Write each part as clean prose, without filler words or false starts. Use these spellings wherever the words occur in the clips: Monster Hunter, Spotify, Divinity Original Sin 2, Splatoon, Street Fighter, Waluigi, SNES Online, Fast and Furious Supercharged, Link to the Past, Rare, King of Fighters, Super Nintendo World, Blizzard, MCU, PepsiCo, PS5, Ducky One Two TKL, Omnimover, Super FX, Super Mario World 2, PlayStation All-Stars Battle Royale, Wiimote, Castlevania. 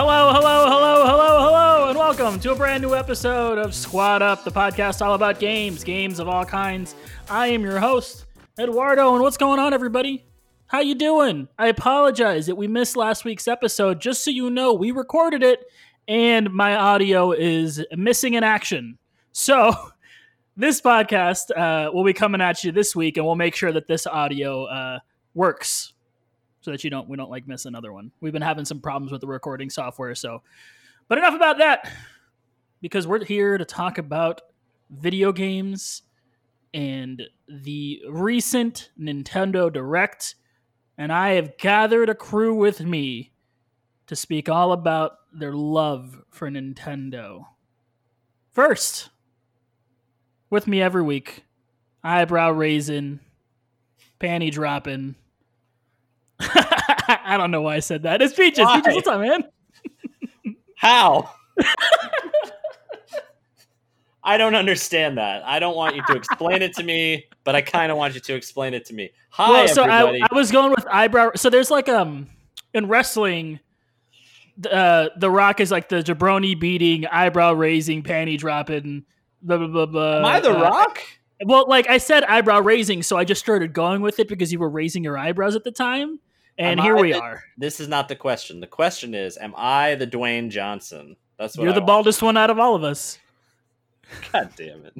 Hello, and welcome to a brand new episode of Squad Up, the podcast all about games of all kinds. I am your host, Eduardo, and what's going on, everybody? How you doing? I apologize that we missed last week's episode. Just so you know, we recorded it, and my audio is missing in action. So this podcast will be coming at you this week, and we'll make sure that this audio works. So that we don't miss another one. We've been having some problems with the recording software, but enough about that, because we're here to talk about video games and the recent Nintendo Direct, and I have gathered a crew with me to speak all about their love for Nintendo. First, with me every week, eyebrow raising, panty dropping. I don't know why I said that. It's Peaches. Why? Peaches, what's up, man? How? I don't understand that. I don't want you to explain it to me, but I kind of want you to explain it to me. Hi, well, so everybody. I was going with eyebrow. So there's like in wrestling, The Rock is like the jabroni beating, eyebrow raising, panty dropping, blah, blah, blah, blah. Am I The Rock? Well, like I said, eyebrow raising, so I just started going with it because you were raising your eyebrows at the time. And here we are. This is not the question. The question is, am I the Dwayne Johnson? That's what You're the baldest one out of all of us. God damn it.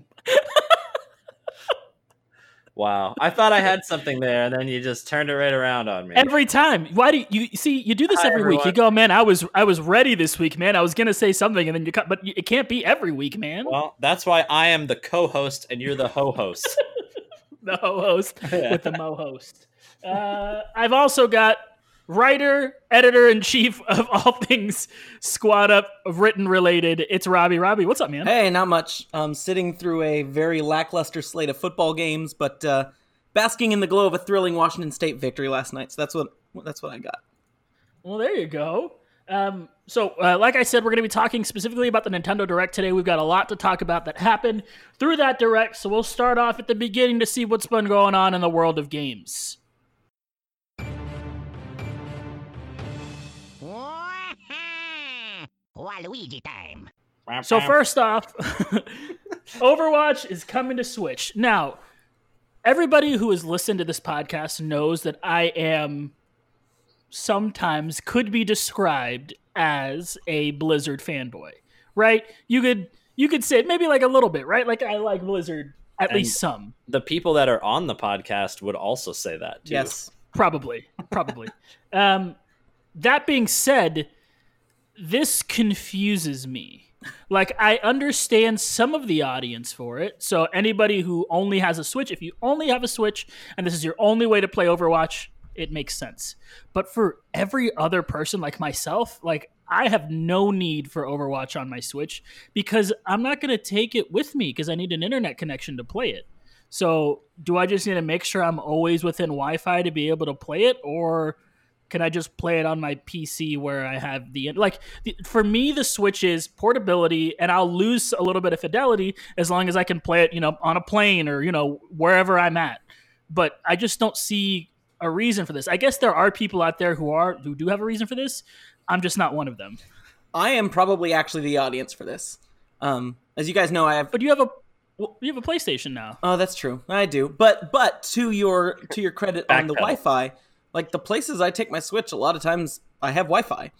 Wow. I thought I had something there, and then you just turned it right around on me. Every time. Why do you see, you do this every week. You go, man, I was ready this week, man. I was going to say something, and then you cut, but it can't be every week, man. Well, that's why I am the co-host, and you're the ho-host. The ho-host with the mo-host. I've also got writer, editor-in-chief of all things Squad Up, written-related. It's Robbie. Robbie, what's up, man? Hey, not much. I'm sitting through a very lackluster slate of football games, but basking in the glow of a thrilling Washington State victory last night. So that's what I got. Well, there you go. So, like I said, we're going to be talking specifically about the Nintendo Direct today. We've got a lot to talk about that happened through that Direct, so we'll start off at the beginning to see what's been going on in the world of games. Waluigi time. So first off, Overwatch is coming to Switch. Now, everybody who has listened to this podcast knows that I am sometimes could be described as a Blizzard fanboy, right? You could say it maybe like a little bit, right? Like I like Blizzard, at least some. The people that are on the podcast would also say that too. Yes, probably. That being said, this confuses me. Like, I understand some of the audience for it. So anybody who only has a Switch, if you only have a Switch and this is your only way to play Overwatch, it makes sense. But for every other person like myself, like I have no need for Overwatch on my Switch because I'm not going to take it with me because I need an internet connection to play it. So do I just need to make sure I'm always within Wi-Fi to be able to play it, or can I just play it on my PC where I have for me, the Switch is portability, and I'll lose a little bit of fidelity as long as I can play it, on a plane or, wherever I'm at. But I just don't see a reason for this. I guess there are people out there who do have a reason for this. I'm just not one of them. I am probably actually the audience for this. As you guys know, I have. But you have a PlayStation now. Oh, that's true. I do. But to your credit on the Wi-Fi. Like, the places I take my Switch, a lot of times I have Wi-Fi.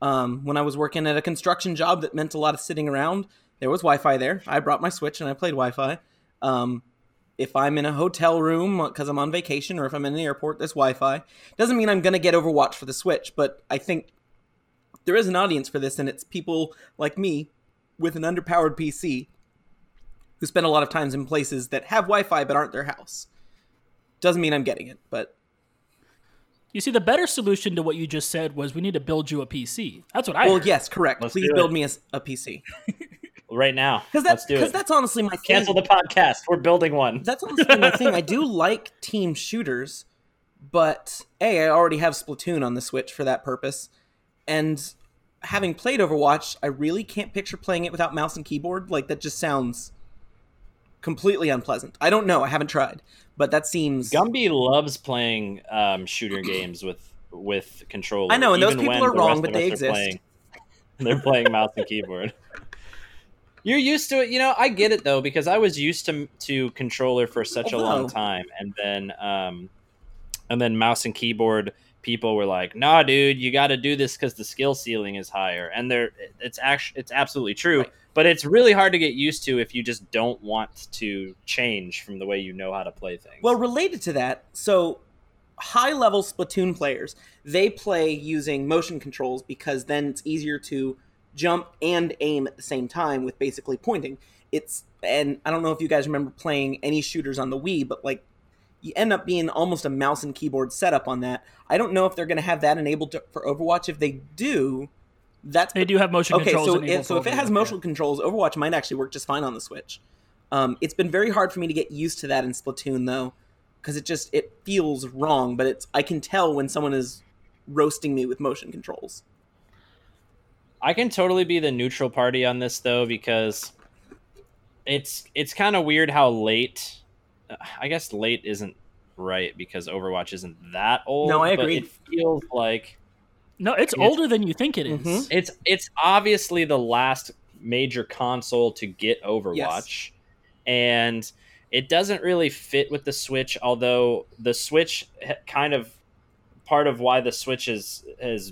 When I was working at a construction job that meant a lot of sitting around, there was Wi-Fi there. I brought my Switch and I played Wi-Fi. If I'm in a hotel room because I'm on vacation, or if I'm in the airport, there's Wi-Fi. Doesn't mean I'm going to get Overwatch for the Switch, but I think there is an audience for this, and it's people like me with an underpowered PC who spend a lot of times in places that have Wi-Fi but aren't their house. Doesn't mean I'm getting it, but... You see, the better solution to what you just said was we need to build you a PC. That's what I heard. Well, yes, correct. Please build me a PC. Right now. Because that's honestly my thing. Cancel the podcast. We're building one. That's honestly my thing. I do like team shooters, but I already have Splatoon on the Switch for that purpose. And having played Overwatch, I really can't picture playing it without mouse and keyboard. Like, that just sounds completely unpleasant. I don't know. I haven't tried, but that seems... Gumby loves playing shooter games with controller. I know, and those people are wrong, but they exist. They're playing mouse and keyboard. You're used to it. You know, I get it, though, because I was used to controller for such a long time. And then mouse and keyboard people were like, nah, dude, you got to do this because the skill ceiling is higher. And it's absolutely true. Right. But it's really hard to get used to if you just don't want to change from the way you know how to play things. Well, related to that, so high-level Splatoon players, they play using motion controls because then it's easier to jump and aim at the same time with basically pointing. And I don't know if you guys remember playing any shooters on the Wii, but like you end up being almost a mouse and keyboard setup on that. I don't know if they're going to have that enabled for Overwatch. If they do, they do have motion controls. If it has motion controls, Overwatch might actually work just fine on the Switch. It's been very hard for me to get used to that in Splatoon though, because it feels wrong. But I can tell when someone is roasting me with motion controls. I can totally be the neutral party on this though, because it's kind of weird how late. I guess late isn't right because Overwatch isn't that old. No, I agree. But it feels like it's older than you think it is. Mm-hmm. It's obviously the last major console to get Overwatch, yes. And it doesn't really fit with the Switch. Although the Switch kind of. Part of why the Switch has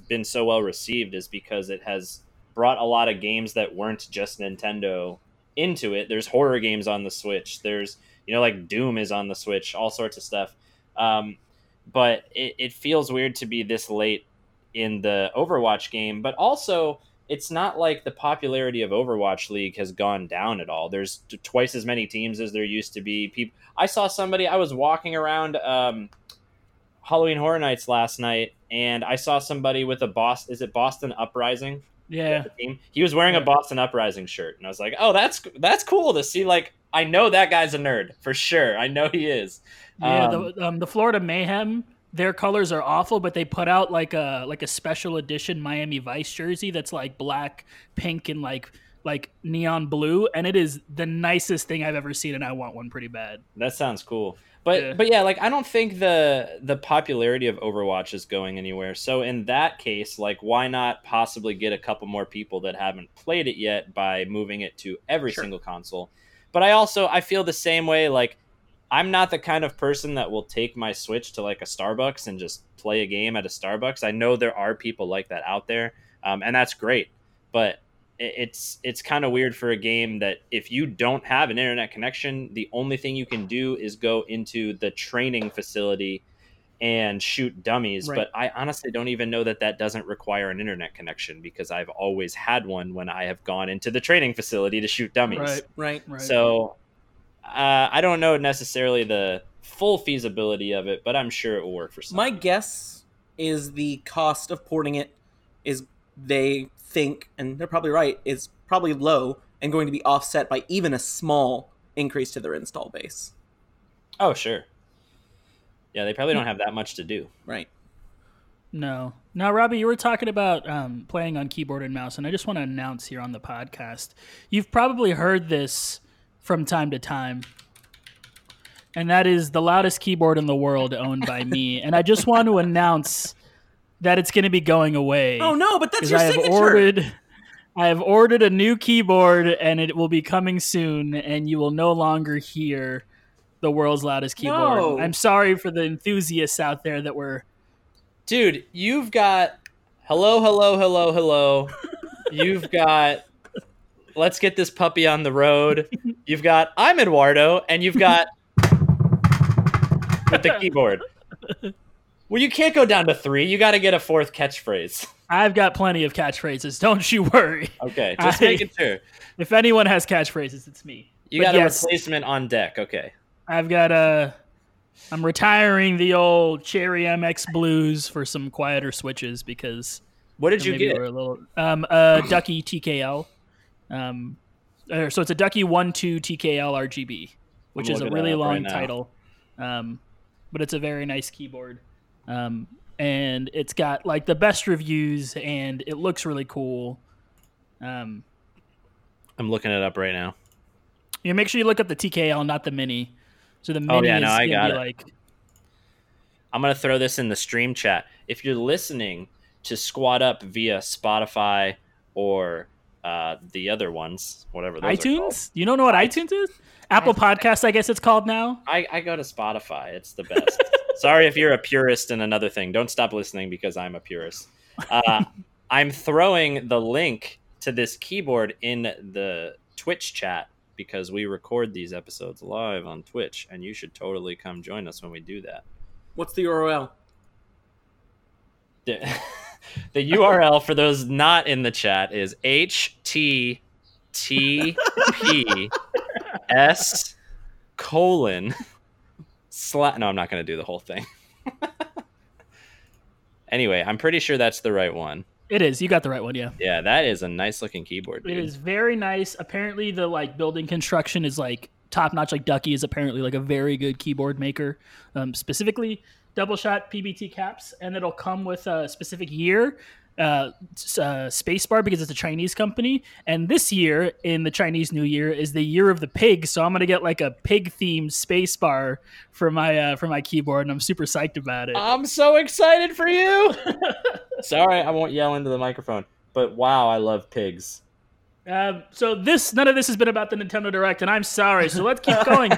been so well received is because it has brought a lot of games that weren't just Nintendo into it. There's horror games on the Switch. There's, like Doom is on the Switch, all sorts of stuff. But it feels weird to be this late in the Overwatch game. But also, it's not like the popularity of Overwatch League has gone down at all. There's twice as many teams as there used to be. I saw somebody, I was walking around... Halloween Horror Nights last night, and I saw somebody with a Boston Uprising? Yeah. He was wearing a Boston Uprising shirt, and I was like, oh, that's cool to see. Like, I know that guy's a nerd, for sure. I know he is. Yeah, the Florida Mayhem, their colors are awful, but they put out, like a special edition Miami Vice jersey that's, like, black, pink, and, like neon blue, and it is the nicest thing I've ever seen, and I want one pretty bad. That sounds cool. But yeah, like I don't think the popularity of Overwatch is going anywhere. So in that case, like why not possibly get a couple more people that haven't played it yet by moving it to every single console. But I feel the same way. Like I'm not the kind of person that will take my Switch to like a Starbucks and just play a game at a Starbucks. I know there are people like that out there, and that's great. But it's kind of weird for a game that if you don't have an internet connection, the only thing you can do is go into the training facility and shoot dummies. Right. But I honestly don't even know that doesn't require an internet connection because I've always had one when I have gone into the training facility to shoot dummies. Right. So I don't know necessarily the full feasibility of it, but I'm sure it will work for some. My guess is the cost of porting it is they think, and they're probably right, is probably low and going to be offset by even a small increase to their install base. Oh, sure. Yeah, they probably don't have that much to do. Right. No. Now, Robbie, you were talking about playing on keyboard and mouse, and I just want to announce here on the podcast, you've probably heard this from time to time, and that is the loudest keyboard in the world owned by me. And I just want to announce... that it's going to be going away. Oh no, but that's your signature. I have ordered a new keyboard and it will be coming soon and you will no longer hear the world's loudest keyboard. No. I'm sorry for the enthusiasts out there that were... Dude, you've got hello. You've got let's get this puppy on the road. You've got I'm Eduardo and you've got with the keyboard. Well, you can't go down to 3. You got to get a 4th catchphrase. I've got plenty of catchphrases. Don't you worry. Okay, just making sure. If anyone has catchphrases, it's me. You got a replacement on deck. Okay. I've got a... I'm retiring the old Cherry MX Blues for some quieter switches because... What did you get? They were a little, a Ducky TKL. So it's a Ducky 1 2 TKL RGB, which is a really long title. But it's a very nice keyboard. And it's got like the best reviews and it looks really cool. I'm looking it up right now. Yeah, make sure you look up the TKL, not the mini. So the mini is gonna be like... I'm gonna throw this in the stream chat. If you're listening to Squad Up via Spotify or the other ones, whatever those iTunes? Are called. You don't know what iTunes is? Apple Podcasts, I guess it's called now. I go to Spotify. It's the best. Sorry if you're a purist in another thing. Don't stop listening because I'm a purist. I'm throwing the link to this keyboard in the Twitch chat because we record these episodes live on Twitch, and you should totally come join us when we do that. What's the URL? The URL for those not in the chat is https:// No, I'm not going to do the whole thing. Anyway, I'm pretty sure that's the right one. It is. You got the right one, yeah. Yeah, that is a nice looking keyboard, dude. It is very nice. Apparently, the building construction is top notch. Ducky is apparently a very good keyboard maker. Specifically, double shot PBT caps, and it'll come with a specific year spacebar because it's a Chinese company. And this year in the Chinese New Year is the year of the pig, so I'm gonna get a pig themed spacebar for my keyboard, and I'm super psyched about it. I'm so excited for you. Sorry, I won't yell into the microphone, but wow, I love pigs. None of this has been about the Nintendo Direct, and I'm sorry. So let's keep going.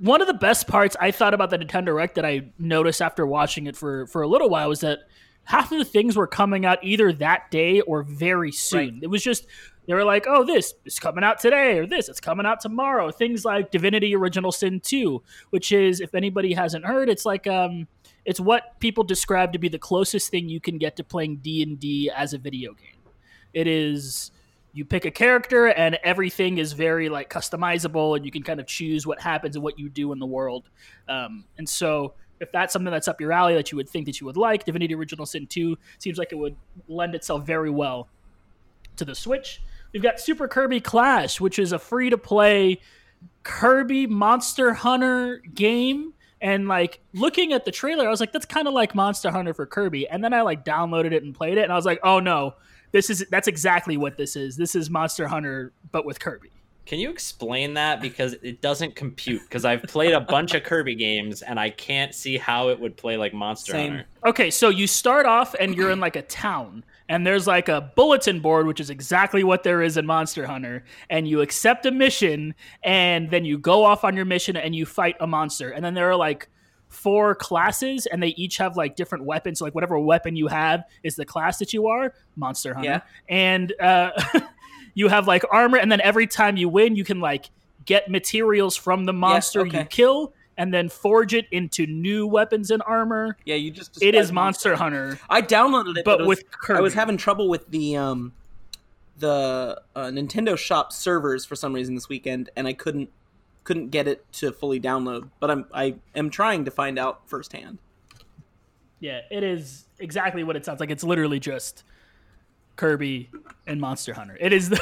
One of the best parts I thought about the Nintendo Direct that I noticed after watching it for a little while was that half of the things were coming out either that day or very soon. Right. It was just, they were oh, this is coming out today, or this, it's coming out tomorrow. Things like Divinity Original Sin 2, which is, if anybody hasn't heard, it's it's what people describe to be the closest thing you can get to playing D&D as a video game. It is... You pick a character and everything is very customizable, and you can kind of choose what happens and what you do in the world. And so if that's something that's up your alley that you would think that you would like, Divinity Original Sin 2 seems like it would lend itself very well to the Switch. We've got Super Kirby Clash, which is a free-to-play Kirby Monster Hunter game. And looking at the trailer, I was that's kind of like Monster Hunter for Kirby. And then I downloaded it and played it, and I was oh no. That's exactly what this is. This is Monster Hunter, but with Kirby. Can you explain that? Because it doesn't compute, because I've played a bunch of Kirby games, and I can't see how it would play like Monster Hunter. Okay, so you start off, and you're in a town, and there's a bulletin board, which is exactly what there is in Monster Hunter, and you accept a mission, and then you go off on your mission, and you fight a monster. And then there are four classes, and they each have different weapons. So whatever weapon you have is the class that you are, Monster Hunter. Yeah. And you have armor, and then every time you win, you can get materials from the monster you kill, and then forge it into new weapons and armor. Yeah, you just it is Monster Hunter. I downloaded it, but with Kirby. I was having trouble with the Nintendo Shop servers for some reason this weekend, and I couldn't get it to fully download, but I am trying to find out firsthand. Yeah, it is exactly what it sounds like. It's literally just Kirby and Monster Hunter. It is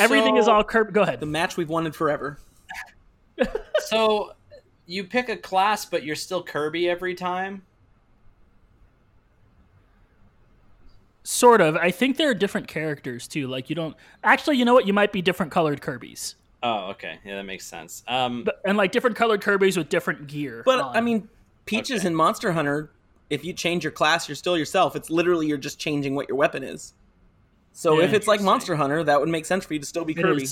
everything is all Kirby. Go ahead. The match we've wanted forever. So you pick a class, but you're still Kirby every time? Sort of. I think there are different characters too. You don't actually, you know what? You might be different colored Kirbys. Oh, okay. Yeah, that makes sense. But different colored Kirbys with different gear. But, on. I mean, Peaches and Monster Hunter, if you change your class, you're still yourself. It's literally you're just changing what your weapon is. So if it's like Monster Hunter, that would make sense for you to still be Kirby.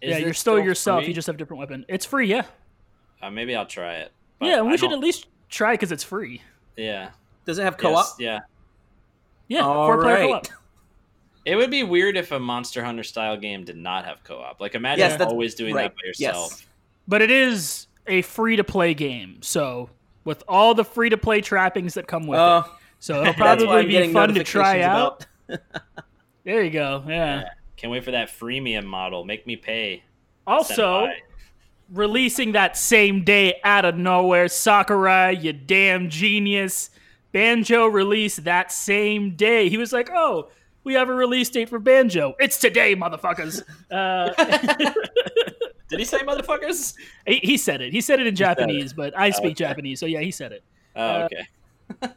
You're still yourself. Free? You just have a different weapon. It's free, yeah. Maybe I'll try it. But yeah, we should at least try it because it's free. Yeah. Does it have co-op? Yes, yeah. Yeah, four-player co-op. It would be weird if a Monster Hunter style game did not have co-op. Imagine always doing that by yourself. Yes. But it is a free-to-play game, so with all the free-to-play trappings that come with it. So it'll probably be fun to try out. There you go, yeah. Can't wait for that freemium model. Make me pay. Also, releasing that same day out of nowhere, Sakurai, you damn genius. Banjo released that same day. He was oh... We have a release date for Banjo. It's today, motherfuckers. Did he say motherfuckers? He said it. He said it in Japanese, but I speak Japanese, so yeah, he said it. Oh, okay.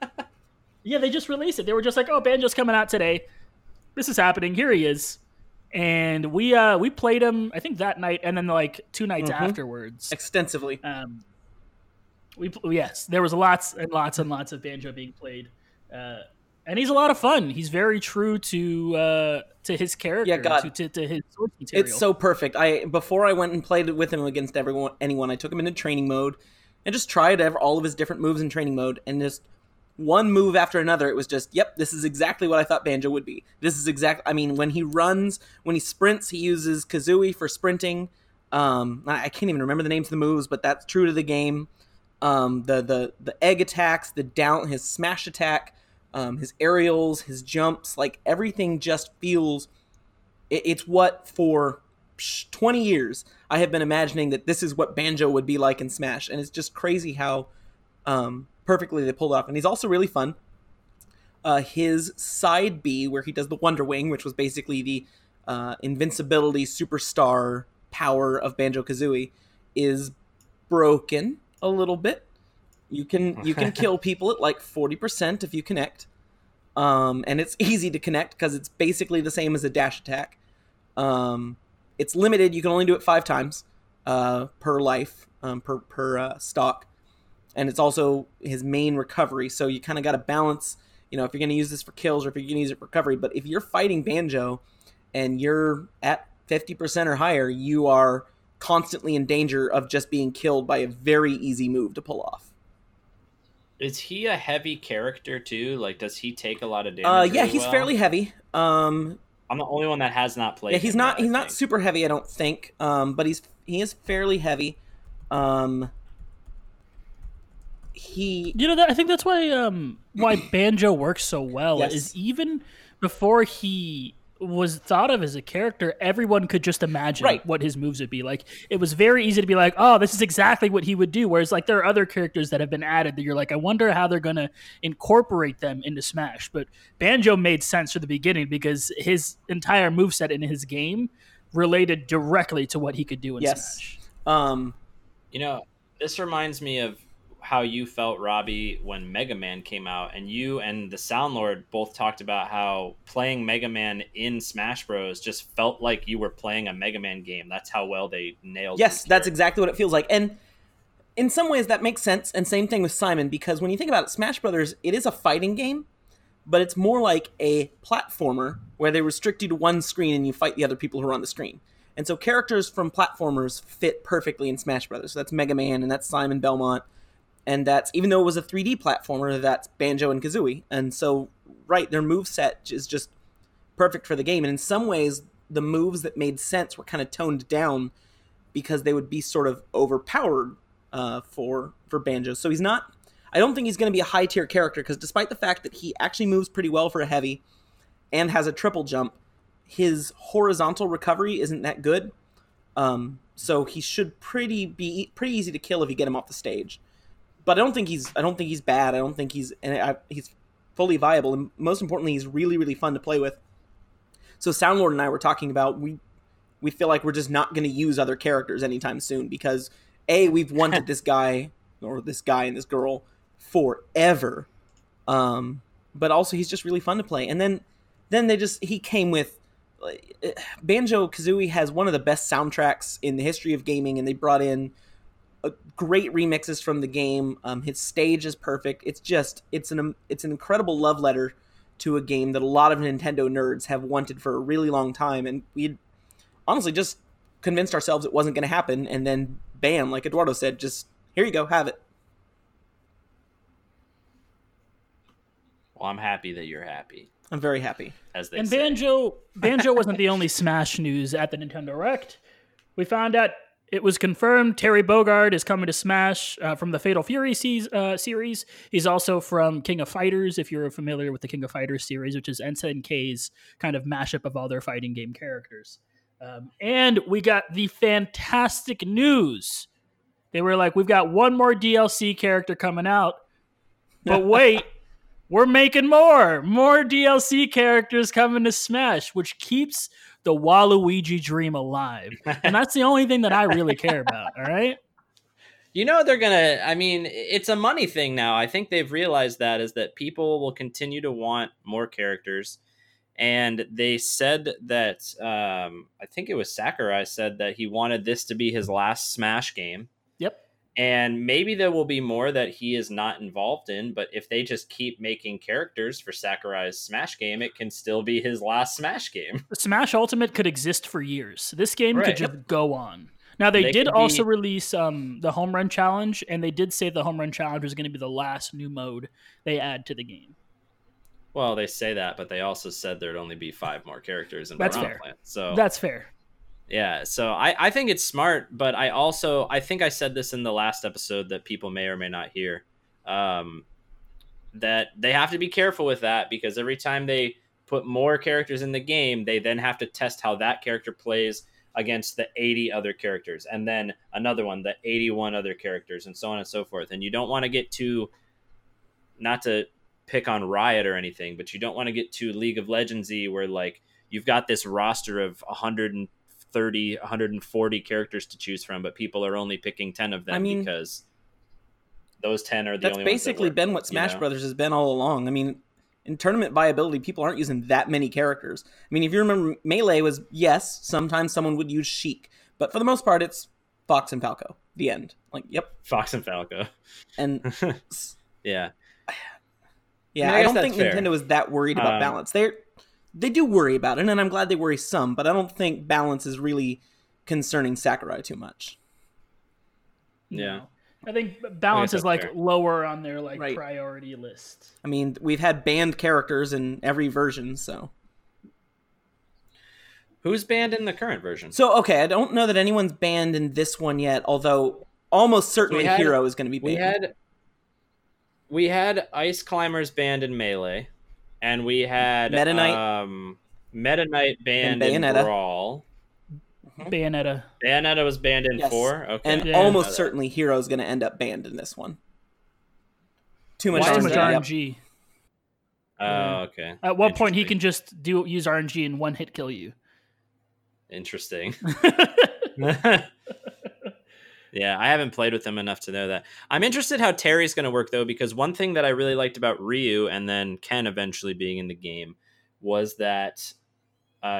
Yeah, they just released it. They were just oh, Banjo's coming out today. This is happening. Here he is. And we played him, I think, that night, and then 2 nights afterwards. Extensively. Yes, there was lots and lots and lots of Banjo being played And he's a lot of fun. He's very true to his character, to his source material. It's so perfect. Before I went and played with him against anyone, I took him into training mode and just tried all of his different moves in training mode, and just one move after another, it was just, yep, this is exactly what I thought Banjo would be. This is exactly, I mean, when he sprints, he uses Kazooie for sprinting. I can't even remember the names of the moves, but that's true to the game. The egg attacks, his smash attack, his aerials, his jumps, like everything just feels, it's what for 20 years I have been imagining that this is what Banjo would be like in Smash. And it's just crazy how perfectly they pulled off. And he's also really fun. His side B, where he does the Wonder Wing, which was basically the invincibility superstar power of Banjo-Kazooie, is broken a little bit. You can kill people at like 40% if you connect. And it's easy to connect because it's basically the same as a dash attack. It's limited. You can only do it 5 times per life, per stock. And it's also his main recovery. So you kind of got to balance, if you're going to use this for kills or if you're going to use it for recovery. But if you're fighting Banjo and you're at 50% or higher, you are constantly in danger of just being killed by a very easy move to pull off. Is he a heavy character too? Like, does he take a lot of damage? He's fairly heavy. I'm the only one that has not played. Yeah, he's not super heavy, I don't think. But he is fairly heavy. I think that's why Banjo works so well. Yes. Is even before he was thought of as a character, everyone could just imagine what his moves would be like. It was very easy to be like, oh, this is exactly what he would do. Whereas like there are other characters that have been added that you're like, I wonder how they're going to incorporate them into Smash. But Banjo made sense from the beginning because his entire moveset in his game related directly to what he could do in Smash. This reminds me of how you felt, Robbie, when Mega Man came out, and you and the Sound Lord both talked about how playing Mega Man in Smash Bros just felt like you were playing a Mega Man game. That's how well they nailed it. Yes, that's exactly what it feels like. And in some ways that makes sense. And same thing with Simon, because when you think about it, Smash Brothers, it is a fighting game, but it's more like a platformer where they restrict you to one screen and you fight the other people who are on the screen. And so characters from platformers fit perfectly in Smash Brothers. So that's Mega Man, and that's Simon Belmont. And that's, even though it was a 3D platformer, that's Banjo and Kazooie. And so, their moveset is just perfect for the game. And in some ways, the moves that made sense were kind of toned down because they would be sort of overpowered for Banjo. So I don't think he's going to be a high-tier character, because despite the fact that he actually moves pretty well for a heavy and has a triple jump, his horizontal recovery isn't that good. So he should be pretty easy to kill if you get him off the stage. But I don't think he's bad. I don't think he's fully viable. And most importantly, he's really, really fun to play with. So Soundlord and I were talking about, we feel like we're just not going to use other characters anytime soon, because we've wanted this guy and this girl forever. But also he's just really fun to play. And then he came with Banjo-Kazooie has one of the best soundtracks in the history of gaming. And they brought in great remixes from the game. His stage is perfect. It's an incredible love letter to a game that a lot of Nintendo nerds have wanted for a really long time, and we had honestly just convinced ourselves it wasn't going to happen, and then bam, like Eduardo said, just here you go, have it. Well, I'm happy that you're happy. I'm very happy. As they say. Banjo wasn't the only Smash news at the Nintendo Direct. We found out it was confirmed Terry Bogard is coming to Smash from the Fatal Fury series. He's also from King of Fighters, if you're familiar with the King of Fighters series, which is SNK's kind of mashup of all their fighting game characters. And we got the fantastic news. They were like, we've got one more DLC character coming out, but wait, we're making more DLC characters coming to Smash, which keeps the Waluigi dream alive. And that's the only thing that I really care about, all right? They're going to... I mean, it's a money thing now. I think they've realized that people will continue to want more characters. And they said that... I think it was Sakurai said that he wanted this to be his last Smash game. Yep. And maybe there will be more that he is not involved in, but if they just keep making characters for Sakurai's Smash game, it can still be his last Smash game. Smash Ultimate could exist for years. This game could just go on. Now, they did also release the Home Run Challenge, and they did say the Home Run Challenge was going to be the last new mode they add to the game. Well, they say that, but they also said there'd only be 5 more characters in Piranha Plant. So that's fair. Yeah, so I think it's smart, but I think I said this in the last episode that people may or may not hear, that they have to be careful with that, because every time they put more characters in the game, they then have to test how that character plays against the 80 other characters, and then another one, the 81 other characters, and so on and so forth. And you don't want to get too, not to pick on Riot or anything, but you don't want to get too League of Legends-y where, like, you've got this roster of 130, 140 characters to choose from, but people are only picking 10 of them because those 10 are the only ones. That's basically been what Smash Brothers has been all along. I mean, in tournament viability, people aren't using that many characters. I mean, if you remember, Melee was, yes, sometimes someone would use Sheik, but for the most part, it's Fox and Falco. The end. Like, yep. Fox and Falco. And yeah. Yeah, I don't think Nintendo is that worried about balance. They do worry about it, and I'm glad they worry some, but I don't think balance is really concerning Sakurai too much. Yeah. I think balance is like lower on their like priority list. I mean, we've had banned characters in every version, so. Who's banned in the current version? So, okay, I don't know that anyone's banned in this one yet, although almost certainly Hero is going to be banned. We had Ice Climbers banned in Melee. And we had Meta Knight banned in Brawl. Bayonetta was banned in 4. Okay. And almost certainly Hero's going to end up banned in this one. Too much RNG. Oh, okay. At one point, he can just use RNG and one hit kill you. Interesting. Yeah, I haven't played with him enough to know that. I'm interested how Terry's going to work, though, because one thing that I really liked about Ryu and then Ken eventually being in the game was that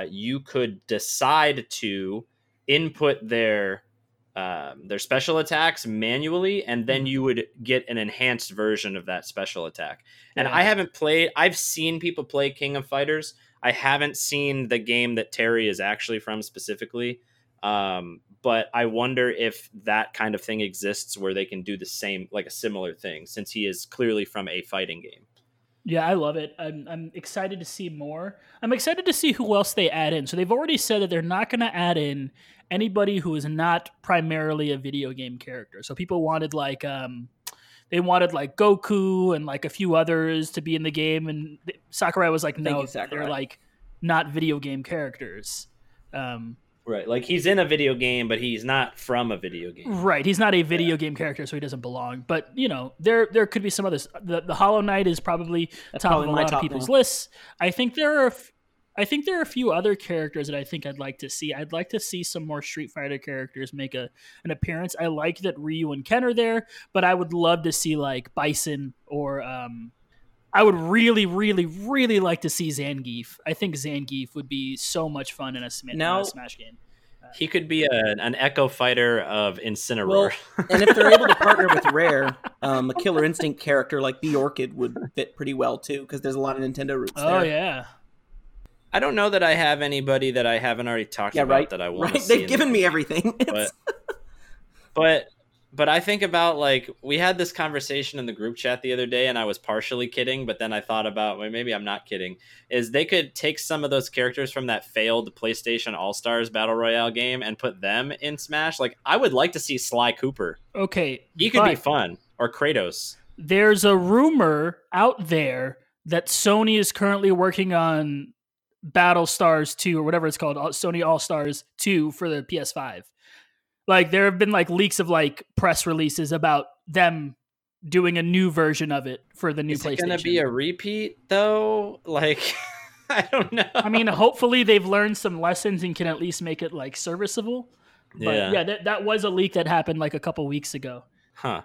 you could decide to input their special attacks manually, and then you would get an enhanced version of that special attack. Yeah. And I haven't played... I've seen people play King of Fighters. I haven't seen the game that Terry is actually from specifically. But I wonder if that kind of thing exists where they can do the same, like a similar thing, since he is clearly from a fighting game. Yeah, I love it. I'm excited to see more. I'm excited to see who else they add in. So they've already said that they're not going to add in anybody who is not primarily a video game character. So people wanted like Goku and like a few others to be in the game. And Sakurai was like, no, they're like not video game characters. Right, like he's in a video game, but he's not from a video game. Right, he's not a video game character, so he doesn't belong. But, you know, there could be some others. The Hollow Knight is probably top of a lot of people's lists. I think there are a few other characters that I think I'd like to see. I'd like to see some more Street Fighter characters make an appearance. I like that Ryu and Ken are there, but I would love to see, like, Bison or... I would really, really, really like to see Zangief. I think Zangief would be so much fun in a Smash game. He could be an Echo Fighter of Incineroar. Well, and if they're able to partner with Rare, a Killer Instinct character like the Orchid would fit pretty well, too, because there's a lot of Nintendo roots there. Oh, yeah. I don't know that I have anybody that I haven't already talked about that I want to see. They've given me everything. But I think about, like, we had this conversation in the group chat the other day, and I was partially kidding, but then I thought about, well, maybe I'm not kidding, is they could take some of those characters from that failed PlayStation All-Stars Battle Royale game and put them in Smash. Like, I would like to see Sly Cooper. Okay. He could be fun. Or Kratos. There's a rumor out there that Sony is currently working on Battlestars 2 or whatever it's called, Sony All-Stars 2 for the PS5. Like, there have been, like, leaks of, like, press releases about them doing a new version of it for the new PlayStation. Is it going to be a repeat, though? Like, I don't know. I mean, hopefully they've learned some lessons and can at least make it, like, serviceable. But, yeah, that was a leak that happened, like, a couple weeks ago. Huh.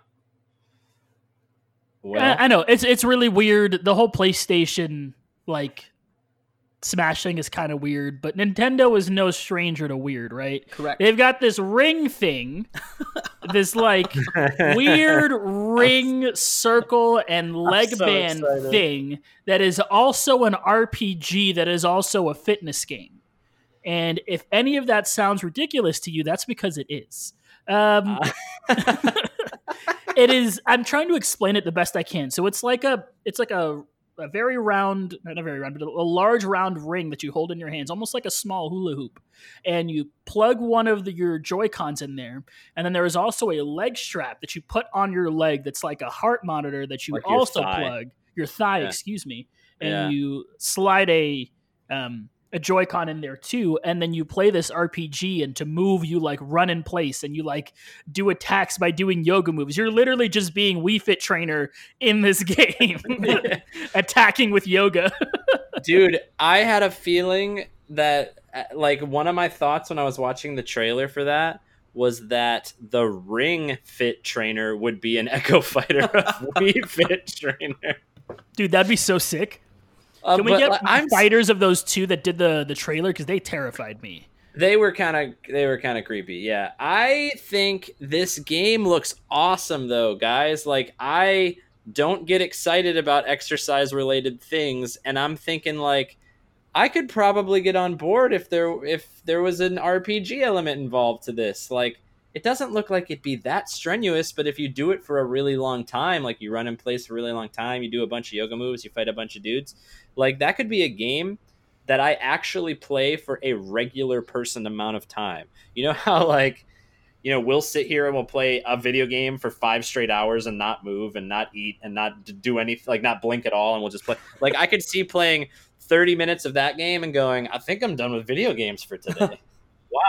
Well, I know. It's really weird. The whole PlayStation, like... smashing is kind of weird, but Nintendo is no stranger to weird, right? Correct. They've got this ring thing, this like weird ring circle and leg band thing that is also an RPG that is also a fitness game. And if any of that sounds ridiculous to you, that's because it is. It is. I'm trying to explain it the best I can. So it's like a very round, not a very round, but a large round ring that you hold in your hands, almost like a small hula hoop. And you plug one of your Joy-Cons in there. And then there is also a leg strap that you put on your leg that's like a heart monitor that you also plug, your thigh, and you slide a Joy-Con in there too. And then you play this RPG, and to move, you like run in place and you like do attacks by doing yoga moves. You're literally just being Wii Fit Trainer in this game, attacking with yoga. Dude, I had a feeling that like one of my thoughts when I was watching the trailer for that was that the Ring Fit Trainer would be an Echo Fighter of Wii Fit Trainer. Dude, that'd be so sick. Can we get fighters of those two that did the trailer? Because they terrified me. They were kind of creepy. Yeah, I think this game looks awesome, though, guys. Like, I don't get excited about exercise related things, and I'm thinking like I could probably get on board if there was an RPG element involved to this. Like, it doesn't look like it'd be that strenuous, but if you do it for a really long time, like you run in place for a really long time, you do a bunch of yoga moves, you fight a bunch of dudes, like that could be a game that I actually play for a regular person amount of time. You know how like, you know, we'll sit here and we'll play a video game for 5 straight hours and not move and not eat and not do anything, like not blink at all. And we'll just play. Like, I could see playing 30 minutes of that game and going, I think I'm done with video games for today.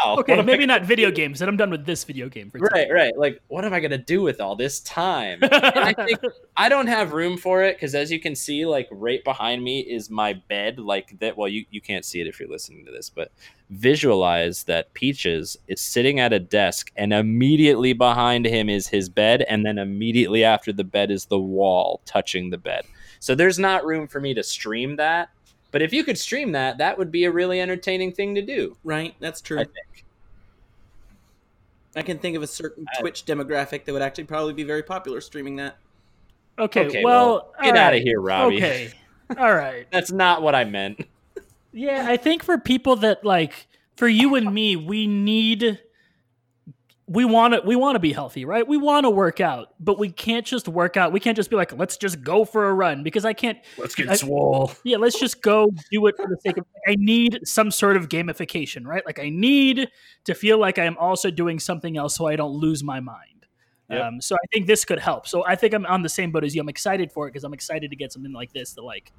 Wow. Okay, maybe not video games, that I'm done with this video game. For right. Like, what am I going to do with all this time? And I think I don't have room for it because, as you can see, like right behind me is my bed. Like that. Well, you can't see it if you're listening to this, but visualize that Peaches is sitting at a desk, and immediately behind him is his bed, and then immediately after the bed is the wall touching the bed. So there's not room for me to stream that. But if you could stream that, that would be a really entertaining thing to do. Right, that's true. I think. I can think of a certain Twitch demographic that would actually probably be very popular streaming that. Okay well get out of here, Robbie. Okay, all right. That's not what I meant. Yeah, I think for people that like, for you and me, we want to be healthy, right? We want to work out, but we can't just work out. We can't just be like, let's just go for a run, because I can't. Let's get swole. Yeah, let's just go do it for the sake of. I need some sort of gamification, right? Like, I need to feel like I'm also doing something else so I don't lose my mind. Yep. So I think this could help. So I think I'm on the same boat as you. I'm excited for it because I'm excited to get something like this to like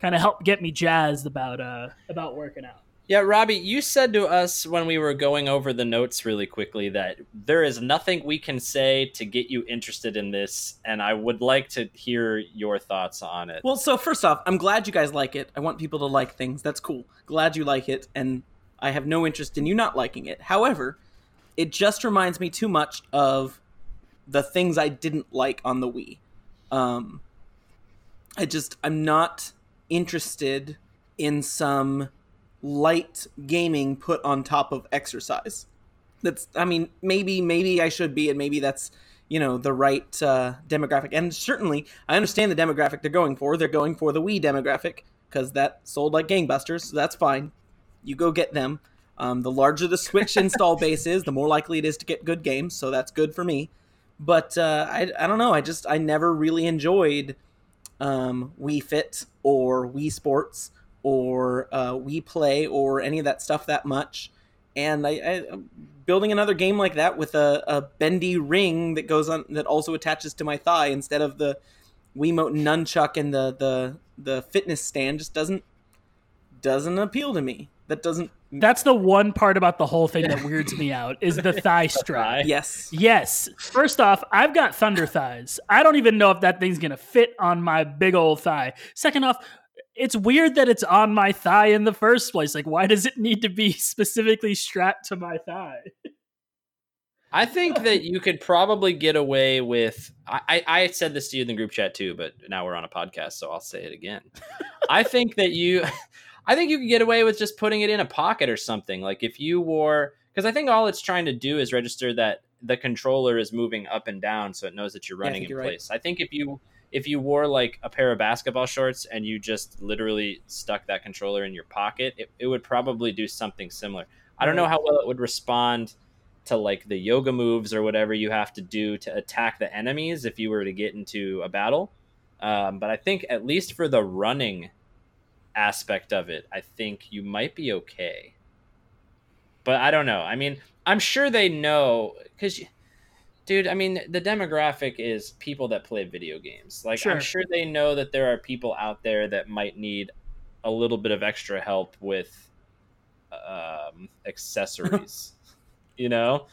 kind of help get me jazzed about working out. Yeah, Robbie, you said to us when we were going over the notes really quickly that there is nothing we can say to get you interested in this, and I would like to hear your thoughts on it. Well, so first off, I'm glad you guys like it. I want people to like things. That's cool. Glad you like it, and I have no interest in you not liking it. However, it just reminds me too much of the things I didn't like on the Wii. I'm not interested in some light gaming put on top of exercise. That's, I mean, maybe I should be, and maybe that's, you know, the right demographic. And certainly, I understand the demographic they're going for. They're going for the Wii demographic, because that sold like gangbusters, so that's fine. You go get them. The larger the Switch install base is, the more likely it is to get good games, so that's good for me. But I don't know. I never really enjoyed Wii Fit or Wii Sports or Wii Play or any of that stuff that much. And I building another game like that with a bendy ring that goes on, that also attaches to my thigh instead of the Wiimote nunchuck and the fitness stand, just doesn't appeal to me. That's the one part about the whole thing that weirds me out, is the thigh strap. Yes. First off, I've got thunder thighs. I don't even know if that thing's going to fit on my big old thigh. Second off, it's weird that it's on my thigh in the first place. Like, why does it need to be specifically strapped to my thigh? I think that you could probably get away with... I said this to you in the group chat too, but now we're on a podcast, so I'll say it again. I think that you... I think you could get away with just putting it in a pocket or something. Like if you wore, because I think all it's trying to do is register that the controller is moving up and down, so it knows that you're running in place. Right. I think if you wore like a pair of basketball shorts and you just literally stuck that controller in your pocket, it would probably do something similar. I don't know how well it would respond to like the yoga moves or whatever you have to do to attack the enemies if you were to get into a battle. But I think at least for the running aspect of it, I think you might be okay. But I don't know. I mean, I'm sure they know because, dude, I mean, the demographic is people that play video games. Like, sure. I'm sure they know that there are people out there that might need a little bit of extra help with accessories, you know?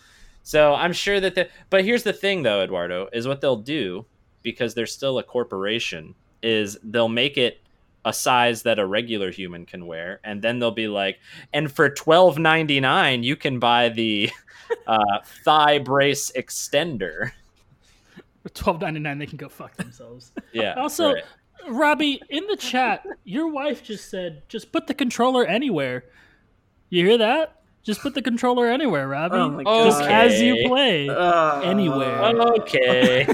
So I'm sure that but here's the thing, though, Eduardo, is what they'll do, because they're still a corporation, is they'll make it a size that a regular human can wear, and then they'll be like, and for $12.99 you can buy the thigh brace extender. For $12.99 they can go fuck themselves. Yeah. Also, right. Robbie, in the chat, your wife just said, "Just put the controller anywhere." You hear that? Just put the controller anywhere, Robbie. Oh my God. Just as you play, anywhere. Okay.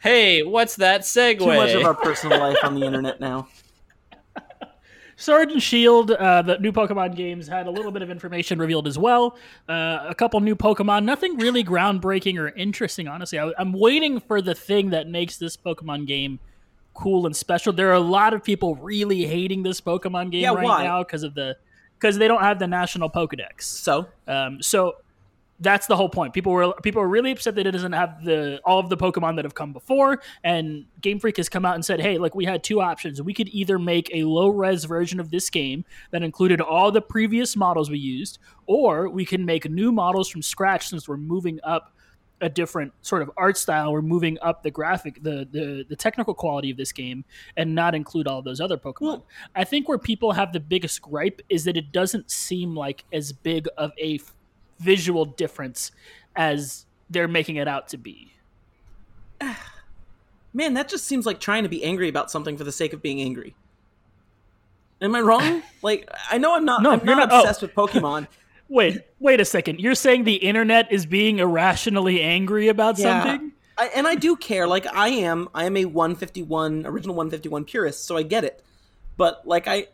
Hey, what's that segue? Too much of our personal life on the internet now. Sword and Shield, the new Pokemon games, had a little bit of information revealed as well. A couple new Pokemon. Nothing really groundbreaking or interesting, honestly. I'm waiting for the thing that makes this Pokemon game cool and special. There are a lot of people really hating this Pokemon game now because they don't have the National Pokedex. So that's the whole point. People were really upset that it doesn't have all of the Pokemon that have come before, and Game Freak has come out and said, hey, look, we had two options. We could either make a low-res version of this game that included all the previous models we used, or we can make new models from scratch since we're moving up a different sort of art style. We're moving up the graphic, the technical quality of this game, and not include all those other Pokemon. Well, I think where people have the biggest gripe is that it doesn't seem like as big of a visual difference as they're making it out to be. Man, that just seems like trying to be angry about something for the sake of being angry. Am I wrong? Like, I know I'm not. No, I'm not obsessed with Pokemon. Wait a second. You're saying the internet is being irrationally angry about something? And I do care. Like, I am a original 151 purist, so I get it. But like, I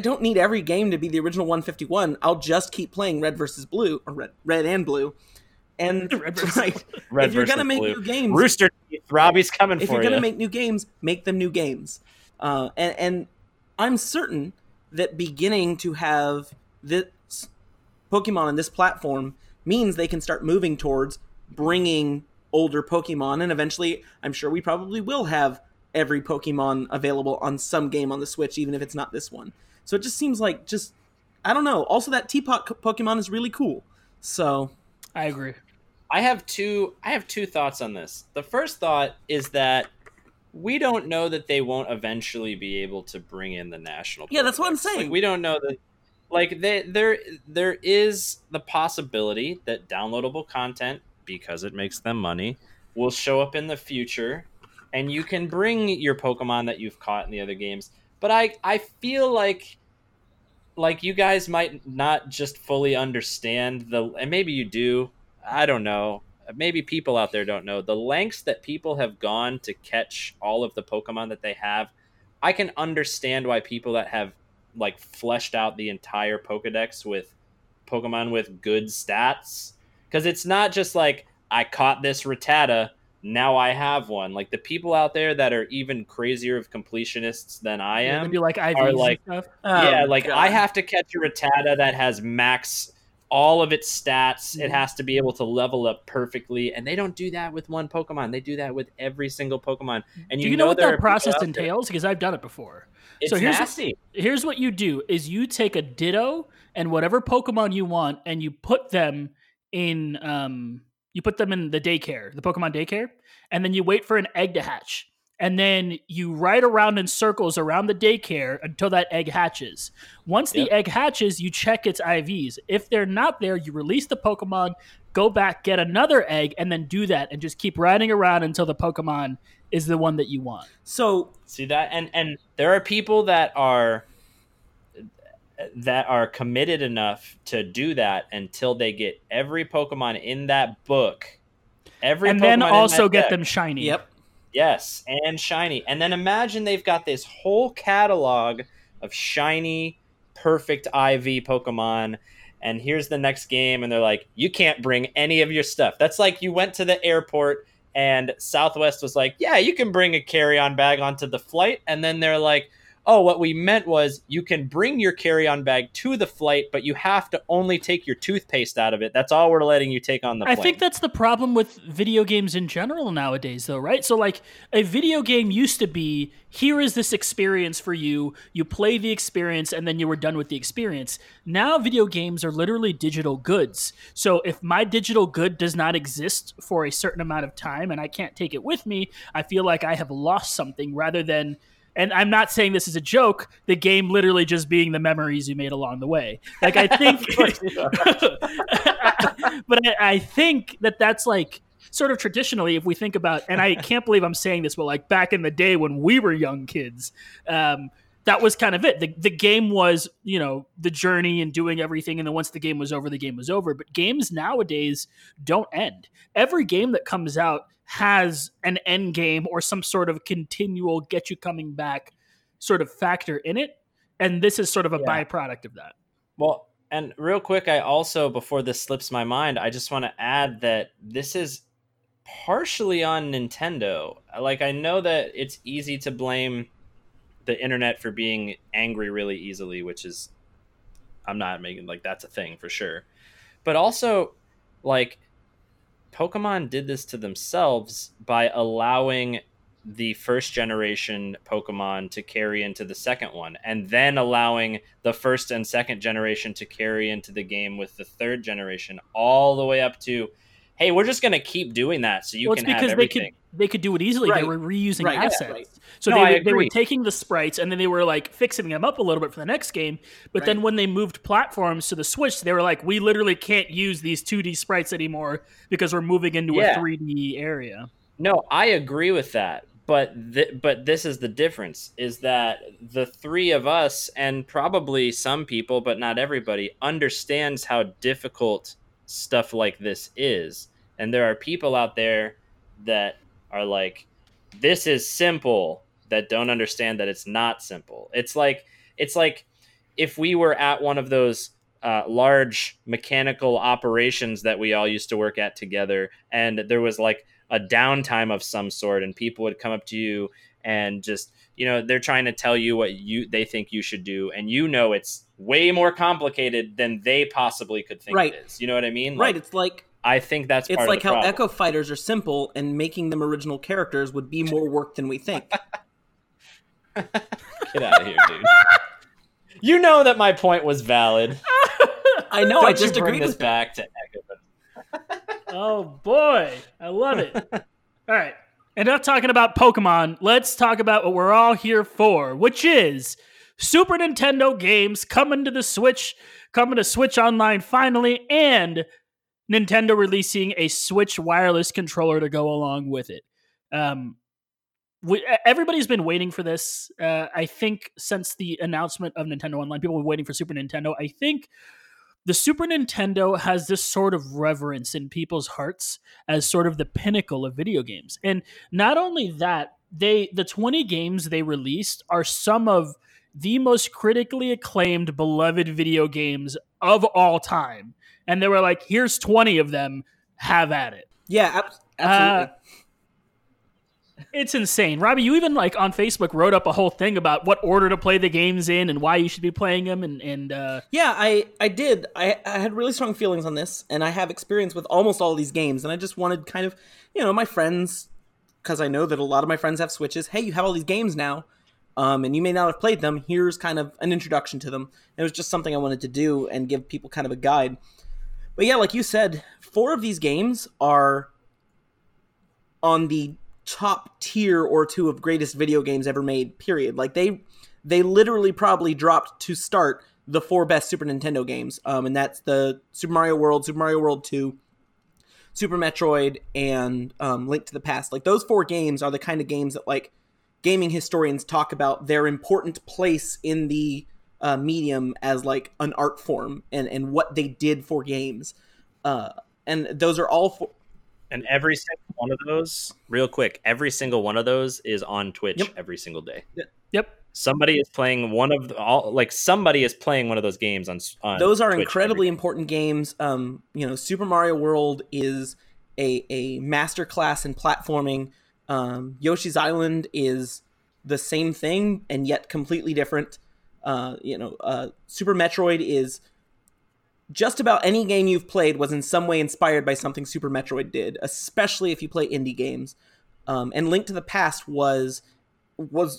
don't need every game to be the original 151. I'll just keep playing Red versus Blue, or Red and Blue. And if you're gonna make new games, Rooster Teeth, Robbie's coming for you. If you're gonna make new games, make them new games. And I'm certain that beginning to have this Pokemon on this platform means they can start moving towards bringing older Pokemon, and eventually, I'm sure we probably will have every Pokemon available on some game on the Switch, even if it's not this one. So it just seems like I don't know. Also, that Teapot Pokemon is really cool. So I agree. I have two thoughts on this. The first thought is that we don't know that they won't eventually be able to bring in the National Pokedex. Yeah, that's what I'm saying. Like, we don't know that. Like, there is the possibility that downloadable content, because it makes them money, will show up in the future, and you can bring your Pokemon that you've caught in the other games. But I feel like you guys might not just fully understand and maybe you do, I don't know. Maybe people out there don't know the lengths that people have gone to catch all of the Pokemon that they have. I can understand why people that have like fleshed out the entire Pokedex with Pokemon with good stats, because it's not just like I caught this Rattata, now I have one. Like, the people out there that are even crazier of completionists than I am be like, are like, stuff. Yeah, like, God. I have to catch a Rattata that has max all of its stats. Mm-hmm. It has to be able to level up perfectly, and they don't do that with one Pokemon. They do that with every single Pokemon. And do you know what that process entails? Because I've done it before. It's nasty. Here's what you do is you take a Ditto and whatever Pokemon you want, and you put them in the daycare, the Pokemon daycare, and then you wait for an egg to hatch. And then you ride around in circles around the daycare until that egg hatches. Once the egg hatches, you check its IVs. If they're not there, you release the Pokemon, go back, get another egg, and then do that, and just keep riding around until the Pokemon is the one that you want. So see that, and there are people that are committed enough to do that until they get every Pokemon in that book. And then also get them shiny. Yep. Yes, and shiny. And then imagine they've got this whole catalog of shiny, perfect IV Pokemon, and here's the next game, and they're like, you can't bring any of your stuff. That's like you went to the airport, and Southwest was like, yeah, you can bring a carry-on bag onto the flight, and then they're like, oh, what we meant was you can bring your carry-on bag to the flight, but you have to only take your toothpaste out of it. That's all we're letting you take on the plane. I think that's the problem with video games in general nowadays, though, right? So, like, a video game used to be, here is this experience for you. You play the experience, and then you were done with the experience. Now, video games are literally digital goods. So, if my digital good does not exist for a certain amount of time, and I can't take it with me, I feel like I have lost something rather than... And I'm not saying this is a joke, the game literally just being the memories you made along the way. Like, I think, but I think that that's like sort of traditionally, if we think about, and I can't believe I'm saying this, but like back in the day when we were young kids, that was kind of it. The game was, you know, the journey and doing everything. And then once the game was over, the game was over. But games nowadays don't end. Every game that comes out has an end game or some sort of continual get you coming back sort of factor in it. And this is sort of a byproduct of that. Well, and real quick, I also, before this slips my mind, I just want to add that this is partially on Nintendo. Like, I know that it's easy to blame the internet for being angry really easily, which is, I'm not making, like, that's a thing for sure. But also, like, Pokemon did this to themselves by allowing the first generation Pokemon to carry into the second one, and then allowing the first and second generation to carry into the game with the third generation, all the way up to, hey, we're just going to keep doing that so you can have everything. Well, it's because they could do it easily. Right. They were reusing assets. Right. So they were taking the sprites, and then they were like fixing them up a little bit for the next game. But then when they moved platforms to the Switch, they were like, we literally can't use these 2D sprites anymore because we're moving into a 3D area. No, I agree with that. But this is the difference, is that the three of us, and probably some people, but not everybody, understands how difficult stuff like this is. And there are people out there that are like, this is simple, that don't understand that it's not simple. It's like if we were at one of those large mechanical operations that we all used to work at together, and there was like a downtime of some sort, and people would come up to you and just, you know, they're trying to tell you what they think you should do, and you know it's way more complicated than they possibly could think it is. You know what I mean? Right. Like, it's like, I think that's part of the problem. It's like how Echo Fighters are simple, and making them original characters would be more work than we think. Get out of here, dude. You know that my point was valid. I know. Don't I just agreed with back to Echo. Oh boy, I love it. All right. Enough talking about Pokemon. Let's talk about what we're all here for, which is Super Nintendo games coming to the Switch, coming to Switch Online finally, and Nintendo releasing a Switch wireless controller to go along with it. Everybody's been waiting for this. I think since the announcement of Nintendo Online, people were waiting for Super Nintendo. I think the Super Nintendo has this sort of reverence in people's hearts as sort of the pinnacle of video games. And not only that, the 20 games they released are some of the most critically acclaimed, beloved video games of all time. And they were like, here's 20 of them, have at it. Yeah, absolutely. It's insane. Robbie, you even like on Facebook wrote up a whole thing about what order to play the games in and why you should be playing them. Yeah, I did. I had really strong feelings on this, and I have experience with almost all these games. And I just wanted kind of, you know, my friends, because I know that a lot of my friends have Switches. Hey, you have all these games now, and you may not have played them. Here's kind of an introduction to them. And it was just something I wanted to do and give people kind of a guide. But yeah, like you said, 4 of these games are on the top tier or 2 of greatest video games ever made, period. Like they literally probably dropped to start the 4 best Super Nintendo games, and that's the Super Mario World, Super Mario World 2, Super Metroid and Link to the Past. Like, those four games are the kind of games that, like, gaming historians talk about their important place in the medium as, like, an art form and what they did for games. And those are all for... And every single one of those, real quick, every single one of those is on Twitch every single day. Yep. Somebody is playing one of somebody is playing one of those games on those are Twitch incredibly important games. You know, Super Mario World is a masterclass in platforming. Yoshi's Island is the same thing and yet completely different. Super Metroid is just about any game you've played was in some way inspired by something Super Metroid did, especially if you play indie games. And Link to the Past was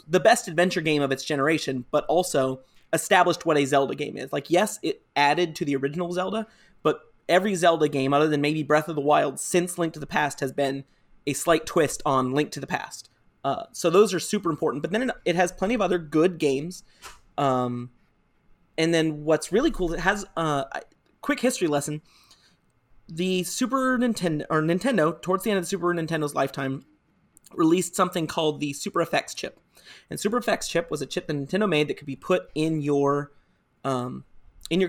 the best adventure game of its generation, but also established what a Zelda game is. Like, yes, it added to the original Zelda, but every Zelda game, other than maybe Breath of the Wild, since Link to the Past has been a slight twist on Link to the Past. So those are super important. But then it has plenty of other good games. And then what's really cool, it has a quick history lesson. The Super Nintendo, or Nintendo, towards the end of the Super Nintendo's lifetime, released something called the Super FX chip. And Super FX chip was a chip that Nintendo made that could be put in your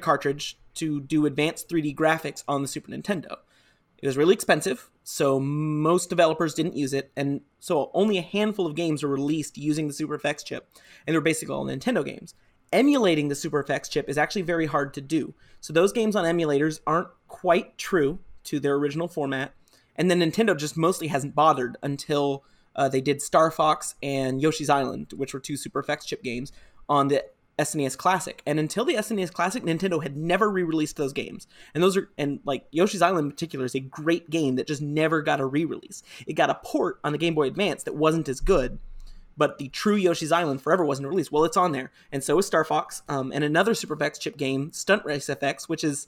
cartridge to do advanced 3D graphics on the Super Nintendo. It was really expensive, so most developers didn't use it, and so only a handful of games were released using the Super FX chip, and they were basically all Nintendo games. Emulating the Super FX chip is actually very hard to do, so those games on emulators aren't quite true to their original format. And then Nintendo just mostly hasn't bothered until they did Star Fox and Yoshi's Island, which were two Super FX chip games, on the SNES Classic. And until the SNES Classic, Nintendo had never re-released those games. And Yoshi's Island in particular is a great game that just never got a re-release. It got a port on the Game Boy Advance that wasn't as good, but the true Yoshi's Island Forever wasn't released. Well, it's on there, and so is Star Fox, and another Super FX chip game, Stunt Race FX, which is,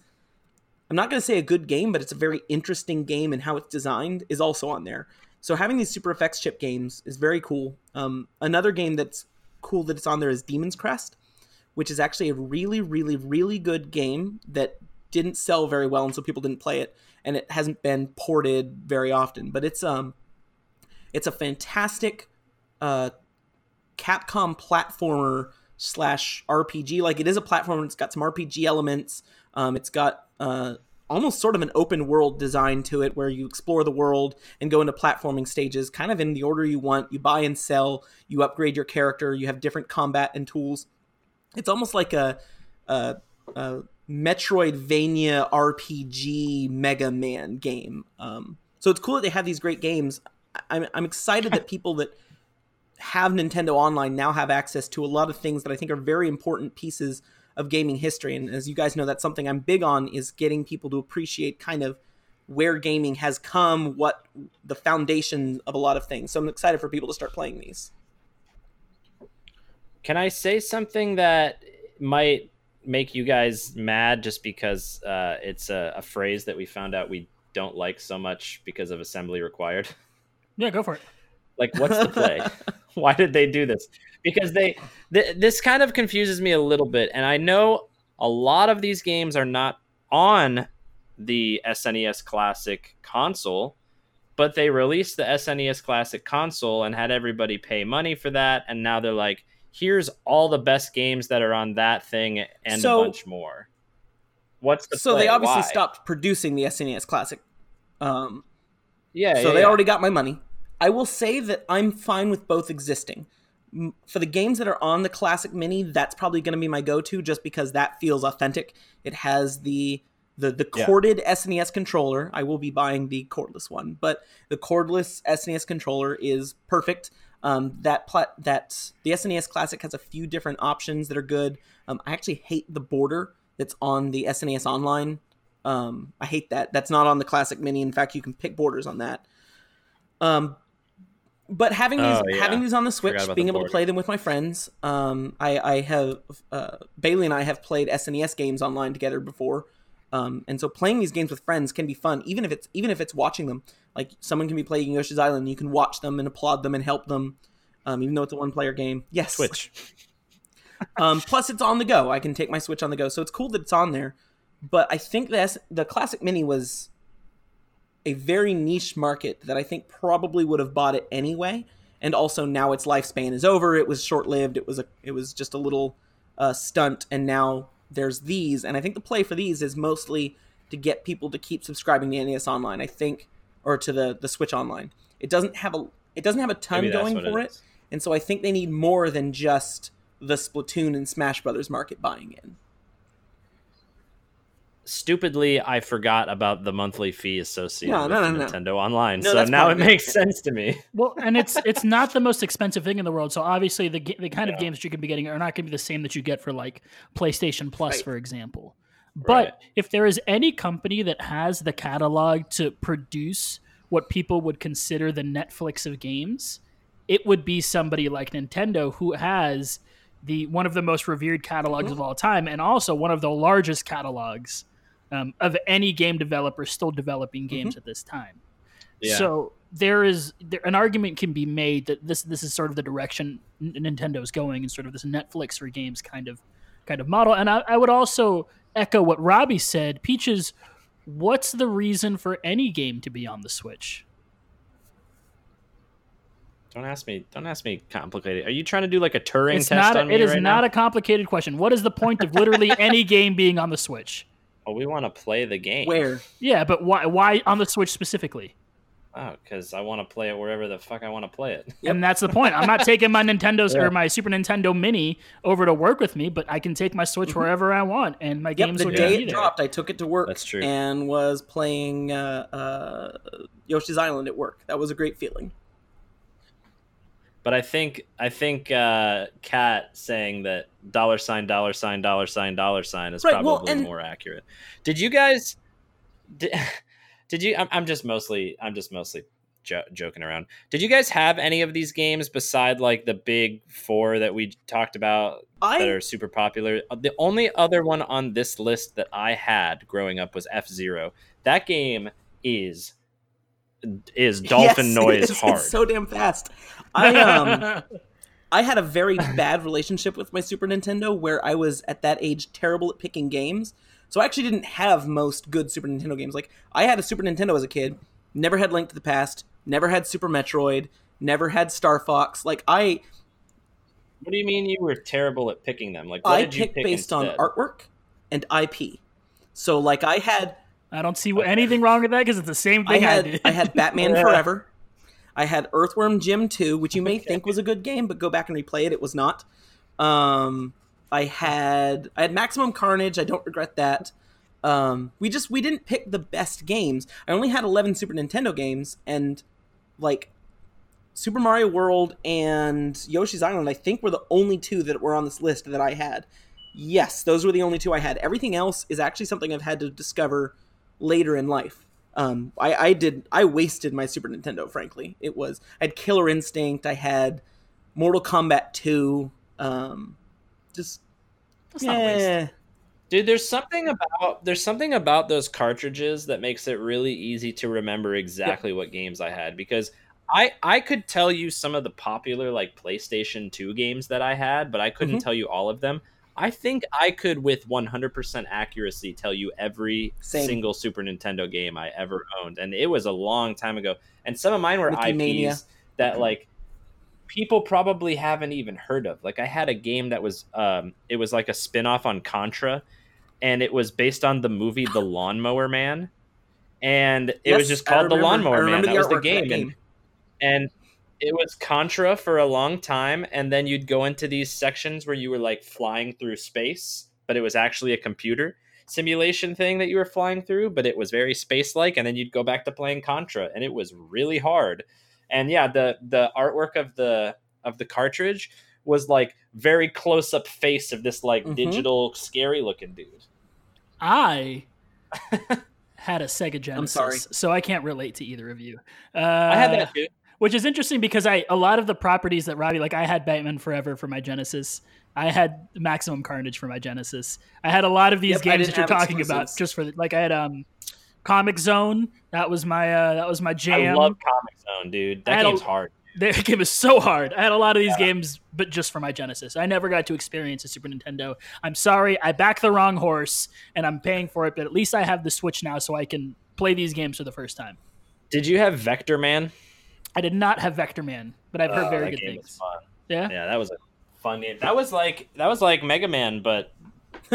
I'm not going to say a good game, but it's a very interesting game, and how it's designed is also on there. So having these Super FX chip games is very cool. Another game that's cool that it's on there is Demon's Crest, which is actually a really, really, really good game that didn't sell very well, and so people didn't play it, and it hasn't been ported very often. But it's a fantastic Capcom platformer / RPG. Like, it is a platformer. It's got some RPG elements. It's got almost sort of an open world design to it, where you explore the world and go into platforming stages kind of in the order you want. You buy and sell, you upgrade your character, you have different combat and tools. It's almost like a Metroidvania RPG Mega Man game. So it's cool that they have these great games. I'm excited that people that have Nintendo Online now have access to a lot of things that I think are very important pieces of gaming history. And as you guys know, that's something I'm big on, is getting people to appreciate kind of where gaming has come, what the foundation of a lot of things. So I'm excited for people to start playing these. Can I say something that might make you guys mad, just because it's a phrase that we found out we don't like so much because of assembly required? Yeah, go for it. Like, what's the play? Why did they do this? Because this kind of confuses me a little bit. And I know a lot of these games are not on the SNES Classic console, but they released the SNES Classic console and had everybody pay money for that. And now they're like, here's all the best games that are on that thing and a bunch more. What's the play? So they obviously stopped producing the SNES Classic. They already got my money. I will say that I'm fine with both existing. For the games that are on the Classic Mini, that's probably going to be my go-to, just because that feels authentic. It has the corded SNES controller. I will be buying the cordless one, but the cordless SNES controller is perfect. The SNES Classic has a few different options that are good. I actually hate the border that's on the SNES Online. I hate that. That's not on the Classic Mini. In fact, you can pick borders on that. But having these on the Switch, being able to play them with my friends, I have Bailey and I have played SNES games online together before, and so playing these games with friends can be fun, even if it's watching them. Like, someone can be playing Yoshi's Island, and you can watch them and applaud them and help them, even though it's a one-player game. Yes, Switch. Plus, it's on the go. I can take my Switch on the go, so it's cool that it's on there. But I think the Classic Mini was a very niche market that I think probably would have bought it anyway. And also now its lifespan is over. It was short-lived. It was just a little stunt. And now there's these. And I think the play for these is mostly to get people to keep subscribing to NES Online, I think, or to the Switch Online. It doesn't have a ton going for it. And so I think they need more than just the Splatoon and Smash Brothers market buying in. Stupidly, I forgot about the monthly fee associated with Nintendo Online. No, so now it makes sense to me. Well, and it's not the most expensive thing in the world. So obviously the kind of games that you could be getting are not going to be the same that you get for like PlayStation Plus, for example. But if there is any company that has the catalog to produce what people would consider the Netflix of games, it would be somebody like Nintendo, who has one of the most revered catalogs of all time, and also one of the largest catalogs of any game developer still developing games at this time. Yeah. So there is an argument can be made that this is sort of the direction Nintendo's going, in sort of this Netflix for games kind of model. And I would also echo what Robbie said. Peaches, what's the reason for any game to be on the Switch? Don't ask me complicated. Are you trying to do like a Turing test on me right now? It is not a complicated question. What is the point of literally any game being on the Switch? Oh, we want to play the game. Where? Yeah, but why on the Switch specifically? Oh, because I want to play it wherever the fuck I want to play it. And that's the point. I'm not taking my Nintendo's or my Super Nintendo Mini over to work with me, but I can take my Switch wherever I want, and my games would be there. The day it dropped, I took it to work. That's true. And was playing Yoshi's Island at work. That was a great feeling. But I think Kat saying that $$$$ is probably more accurate. Did you guys? Did you? I'm just mostly joking around. Did you guys have any of these games beside like the big four that we talked about that are super popular? The only other one on this list that I had growing up was F-Zero. That game is dolphin noise hard. It's so damn fast. I had a very bad relationship with my Super Nintendo, where I was at that age terrible at picking games. So I actually didn't have most good Super Nintendo games. Like, I had a Super Nintendo as a kid, never had Link to the Past, never had Super Metroid, never had Star Fox. Like, what do you mean you were terrible at picking them? Like, what did you pick based on artwork and IP. So like I don't see anything wrong with that, because it's the same thing I did. I had Batman Forever. I had Earthworm Jim 2, which you may think was a good game, but go back and replay it. It was not. I had Maximum Carnage. I don't regret that. We didn't pick the best games. I only had 11 Super Nintendo games, and like Super Mario World and Yoshi's Island, I think, were the only two that were on this list that I had. Yes, those were the only two I had. Everything else is actually something I've had to discover later in life. I wasted my Super Nintendo, frankly. I had Killer Instinct, I had Mortal Kombat 2, not a waste. Dude, there's something about those cartridges that makes it really easy to remember exactly what games I had, because I could tell you some of the popular like PlayStation 2 games that I had, but I couldn't tell you all of them. I think I could, with 100% accuracy, tell you every single Super Nintendo game I ever owned. And it was a long time ago. And some of mine were IPs that, like, people probably haven't even heard of. Like, I had a game that was, it was like a spin-off on Contra. And it was based on the movie The Lawnmower Man. And it was just called The Lawnmower Man. That was the game. And it was Contra for a long time, and then you'd go into these sections where you were like flying through space, but it was actually a computer simulation thing that you were flying through, but it was very space-like, and then you'd go back to playing Contra, and it was really hard. And yeah, the artwork of the cartridge was like very close-up face of this like digital scary-looking dude. I had a Sega Genesis, I'm sorry, so I can't relate to either of you. I had that too. Which is interesting, because a lot of the properties that Robbie, like I had Batman Forever for my Genesis. I had Maximum Carnage for my Genesis. I had a lot of these games that you're talking about just for like I had Comic Zone. That was my jam. I love Comic Zone, dude. That game's hard. That game is so hard. I had a lot of these games, but just for my Genesis. I never got to experience a Super Nintendo. I'm sorry, I backed the wrong horse, and I'm paying for it. But at least I have the Switch now, so I can play these games for the first time. Did you have Vector Man? I did not have Vector Man, but I've heard very good things. Was fun. Yeah, yeah, that was a fun game. That was like Mega Man, but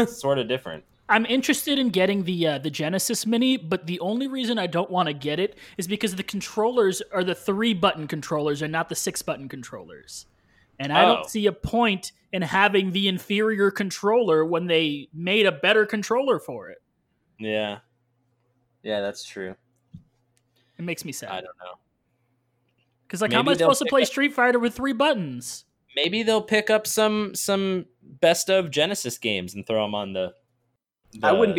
sort of different. I'm interested in getting the Genesis Mini, but the only reason I don't want to get it is because the controllers are the 3-button controllers and not the 6-button controllers. And I don't see a point in having the inferior controller when they made a better controller for it. Yeah. Yeah, that's true. It makes me sad. I don't know. Because like, how am I supposed to play Street Fighter with 3 buttons? Maybe they'll pick up some best of Genesis games and throw them on the... I would not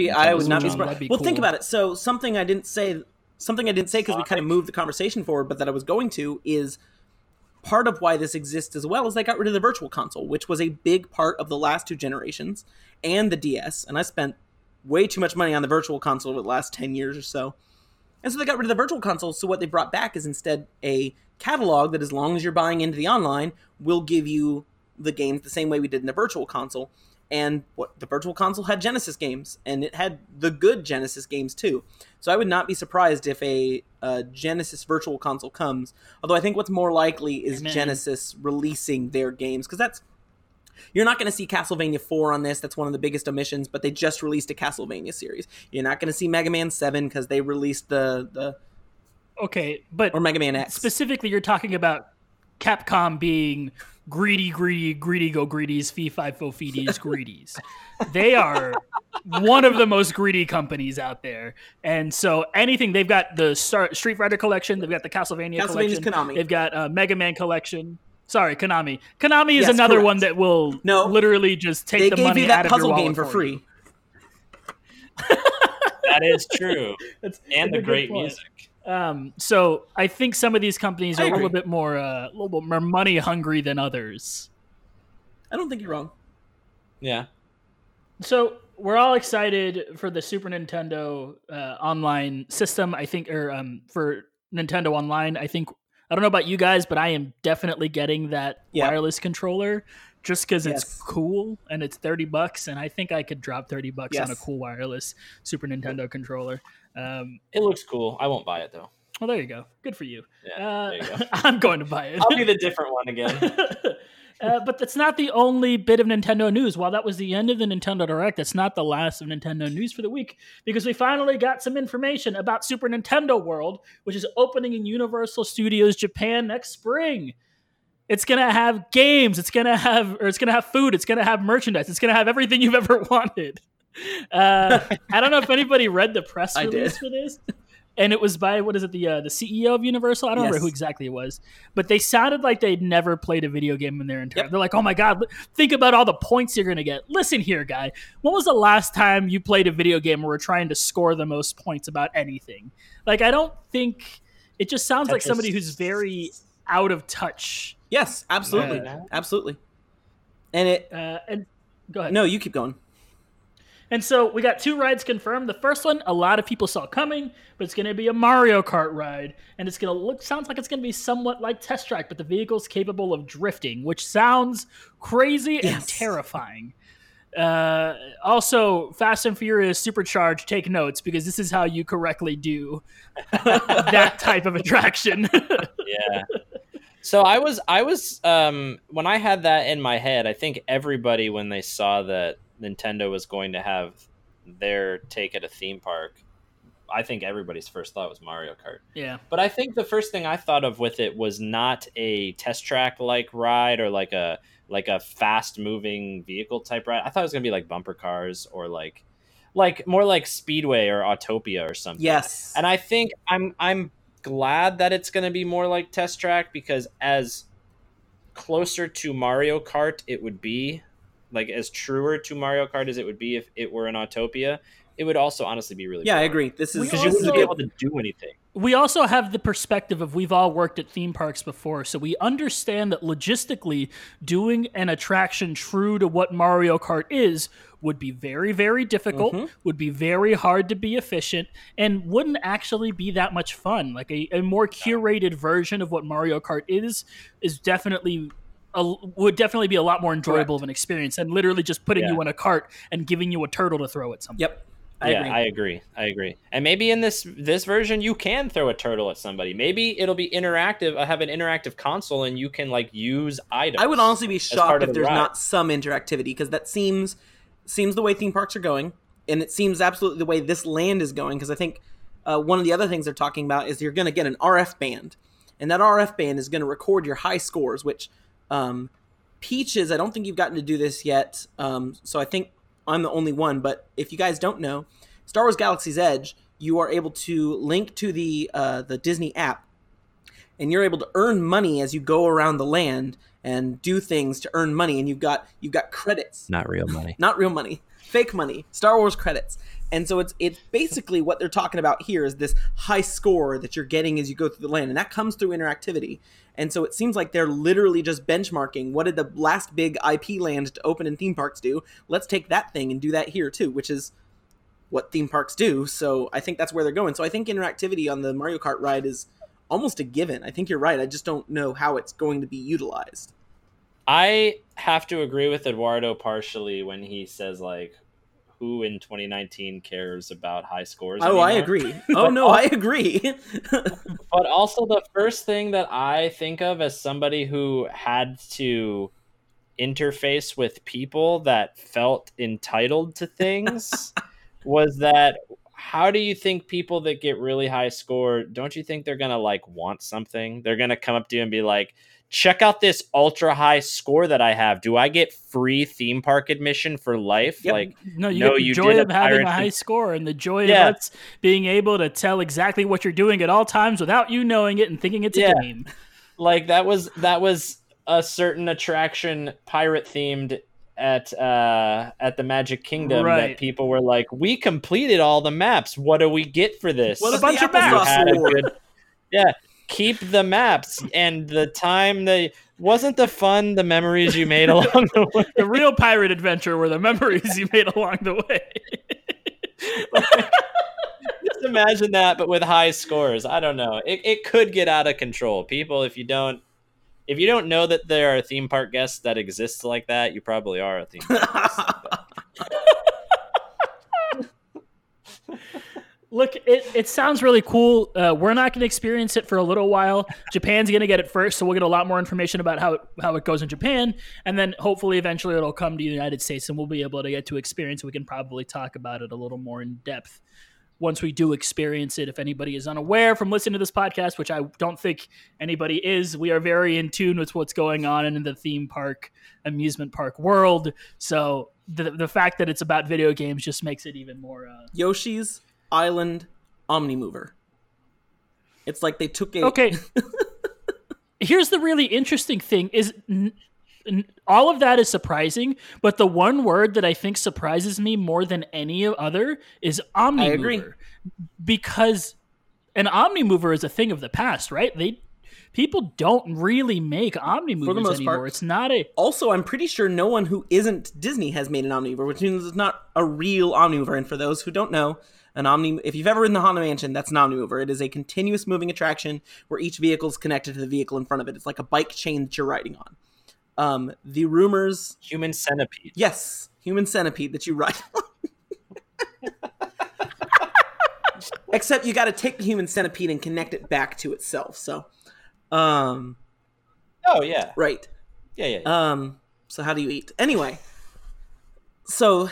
be surprised. Well, cool. Think about it. So something I didn't say because we kind of moved the conversation forward, but that I was going to, is part of why this exists as well is they got rid of the Virtual Console, which was a big part of the last two generations, and the DS. And I spent way too much money on the Virtual Console over the last 10 years or so. And so they got rid of the Virtual Console. So what they brought back is instead a catalog that, as long as you're buying into the online, will give you the games the same way we did in the Virtual Console. And what the Virtual Console had Genesis games, and it had the good Genesis games too. So I would not be surprised if a Genesis Virtual Console comes. Although I think what's more likely is Genesis releasing their games, because that's... You're not going to see Castlevania 4 on this. That's one of the biggest omissions, but they just released a Castlevania series. You're not going to see Mega Man 7 because they released the... Okay, but... Or Mega Man X. Specifically, you're talking about Capcom being... Greedy, go greedies, fee, fi, fo, feedies, greedies. They are one of the most greedy companies out there. And so anything, they've got the Street Fighter collection, they've got the Castlevania collection, Konami. They've got Mega Man collection. Sorry, Konami. Konami is another correct. One that will literally just take the money out of your wallet. They gave you that puzzle game for free. That is true. And the great music. So I think some of these companies are a little bit more money hungry than others. I don't think you're wrong. Yeah. So we're all excited for the Super Nintendo online system. I think, for Nintendo Online, I don't know about you guys, but I am definitely getting that wireless controller just because it's cool and it's $30, and I think I could drop $30 on a cool wireless Super Nintendo controller. It looks cool. I won't buy it though. Well, there you go. Good for you. Yeah, there you go. I'm going to buy it. I'll be the different one again. But that's not the only bit of Nintendo news. While that was the end of the Nintendo Direct, that's not the last of Nintendo news for the week, because we finally got some information about Super Nintendo World, which is opening in Universal Studios Japan next spring. It's going to have games. It's going to have food. It's going to have merchandise. It's going to have everything you've ever wanted. I don't know if anybody read the press release for this, and it was by the CEO of Universal. I don't remember who exactly it was, but they sounded like they'd never played a video game in their entire. Yep. They're like, "Oh my god, think about all the points you're gonna get." Listen here, guy, when was the last time you played a video game where we're trying to score the most points about anything? Like, I don't think it just sounds like somebody who's very out of touch. Yes, absolutely, absolutely. And it and go ahead. No, you keep going. And so we got 2 rides confirmed. The first one, a lot of people saw coming, but it's going to be a Mario Kart ride. And it's going to sounds like it's going to be somewhat like Test Track, but the vehicle's capable of drifting, which sounds crazy and terrifying. Also, Fast and Furious Supercharged, take notes, because this is how you correctly do that type of attraction. Yeah. So I was when I had that in my head, I think everybody, when they saw that Nintendo was going to have their take at a theme park, I think everybody's first thought was Mario Kart. Yeah. But I think the first thing I thought of with it was not a Test Track like ride or like a fast moving vehicle type ride. I thought it was going to be like bumper cars or like more like Speedway or Autopia or something. Yes. And I think I'm glad that it's going to be more like Test Track, because as closer to Mario Kart it would be, like as truer to Mario Kart as it would be if it were an Autopia, it would also honestly be really boring. I agree. This is because you wouldn't be able to do anything. We also have the perspective of we've all worked at theme parks before, so we understand that logistically doing an attraction true to what Mario Kart is would be very, very difficult, would be very hard to be efficient, and wouldn't actually be that much fun. Like a more curated version of what Mario Kart is definitely... would definitely be a lot more enjoyable of an experience than literally just putting you in a cart and giving you a turtle to throw at something. Yep. I agree. And maybe in this version, you can throw a turtle at somebody. Maybe it'll be interactive. I have an interactive console, and you can like use items. I would honestly be shocked if there's not some interactivity, because that seems the way theme parks are going, and it seems absolutely the way this land is going. Because I think one of the other things they're talking about is you're going to get an RF band, and that RF band is going to record your high scores. Which Peaches, I don't think you've gotten to do this yet. So I think I'm the only one, but if you guys don't know, Star Wars Galaxy's Edge, you are able to link to the Disney app, and you're able to earn money as you go around the land and do things to earn money, and you've got credits. Not real money. Not real money. Fake money. Star Wars credits. And so it's basically what they're talking about here is this high score that you're getting as you go through the land, and that comes through interactivity. And so it seems like they're literally just benchmarking, what did the last big IP land to open in theme parks do? Let's take that thing and do that here too, which is what theme parks do. So I think that's where they're going. So I think interactivity on the Mario Kart ride is almost a given. I think you're right. I just don't know how it's going to be utilized. I have to agree with Eduardo partially when he says, like, who in 2019 cares about high scores anymore? I agree. I agree. But also the first thing that I think of as somebody who had to interface with people that felt entitled to things was that, how do you think people that get really high score, don't you think they're going to like want something? They're going to come up to you and be like, check out this ultra high score that I have. Do I get free theme park admission for life? Yep. Like, you get the joy of having a high score and the joy of being able to tell exactly what you're doing at all times without you knowing it and thinking it's a game. Like that was a certain attraction, pirate themed, at the Magic Kingdom, that people were like, we completed all the maps. What do we get for this? What a bunch of maps. Keep the maps and the time they wasn't the fun, the memories you made along the way. The real pirate adventure were the memories you made along the way. Just imagine that, but with high scores. I don't know. It could get out of control. People, if you don't know that there are theme park guests that exist like that, you probably are a theme park guest. Look, it sounds really cool. We're not going to experience it for a little while. Japan's going to get it first, so we'll get a lot more information about how it goes in Japan, and then hopefully eventually it'll come to the United States and we'll be able to get to experience it. We can probably talk about it a little more in depth once we do experience it. If anybody is unaware from listening to this podcast, which I don't think anybody is, we are very in tune with what's going on in the theme park, amusement park world. So the fact that it's about video games just makes it even more... Yoshi's Island Omnimover. It's like they took a... Okay. Here's the really interesting thing is... all of that is surprising, but the one word that I think surprises me more than any other is Omnimover. I agree. Because an Omnimover is a thing of the past, right? People don't really make Omnimovers for the most anymore. Part. It's not a... Also, I'm pretty sure no one who isn't Disney has made an Omnimover, which means it's not a real Omnimover. And for those who don't know, if you've ever ridden the Haunted Mansion, that's an Omnimover. It is a continuous moving attraction where each vehicle is connected to the vehicle in front of it. It's like a bike chain that you're riding on. The rumors... Human centipede. Yes, human centipede that you ride on. Except you got to take the human centipede and connect it back to itself. So, oh yeah, right. Yeah. So how do you eat? Anyway. So,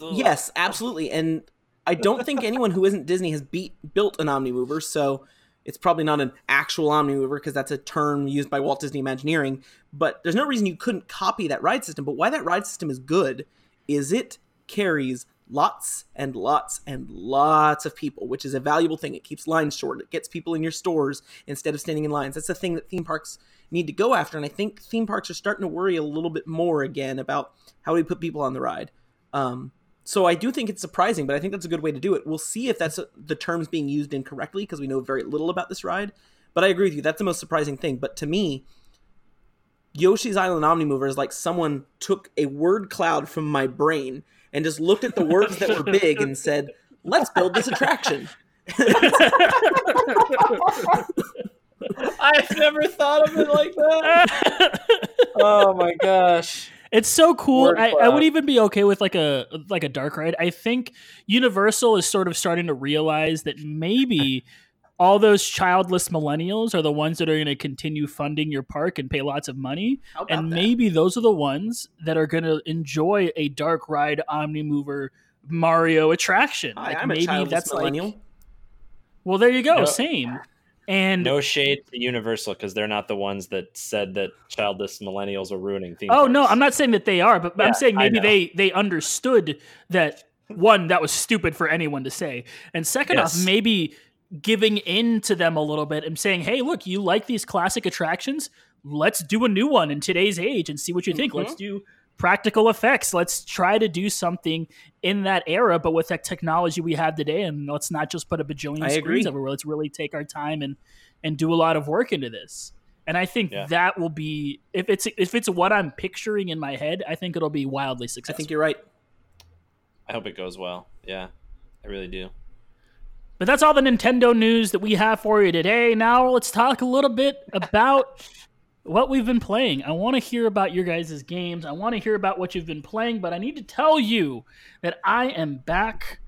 yes, absolutely, and I don't think anyone who isn't Disney has built an Omnimover. So. It's probably not an actual Omnimover because that's a term used by Walt Disney Imagineering, but there's no reason you couldn't copy that ride system. But why that ride system is good is it carries lots and lots and lots of people, which is a valuable thing. It keeps lines short. It gets people in your stores instead of standing in lines. That's the thing that theme parks need to go after, and I think theme parks are starting to worry a little bit more again about how we put people on the ride. So I do think it's surprising, but I think that's a good way to do it. We'll see if that's the terms being used incorrectly because we know very little about this ride. But I agree with you. That's the most surprising thing. But to me, Yoshi's Island Omnimover is like someone took a word cloud from my brain and just looked at the words that were big and said, let's build this attraction. I've never thought of it like that. Oh, my gosh. It's so cool. I would even be okay with like a dark ride. I think Universal is sort of starting to realize that maybe all those childless millennials are the ones that are going to continue funding your park and pay lots of money. And maybe those are the ones that are going to enjoy a dark ride Omnimover Mario attraction. I'm maybe a childless millennial. Well, there you go. No. Same. And no shade to Universal, because they're not the ones that said that childless millennials are ruining theme parks. No, I'm not saying that they are, but I'm saying maybe they understood that, one, that was stupid for anyone to say. And second off, maybe giving in to them a little bit and saying, hey, look, you like these classic attractions? Let's do a new one in today's age and see what you think. Let's do practical effects. Let's try to do something in that era, but with that technology we have today, and let's not just put a bajillion screens everywhere. Let's really take our time and do a lot of work into this. And I think that will be, if it's what I'm picturing in my head, I think it'll be wildly successful. I think you're right. I hope it goes well. Yeah, I really do. But that's all the Nintendo news that we have for you today. Now let's talk a little bit about what we've been playing. I want to hear about your guys' games. I want to hear about what you've been playing, but I need to tell you that I am back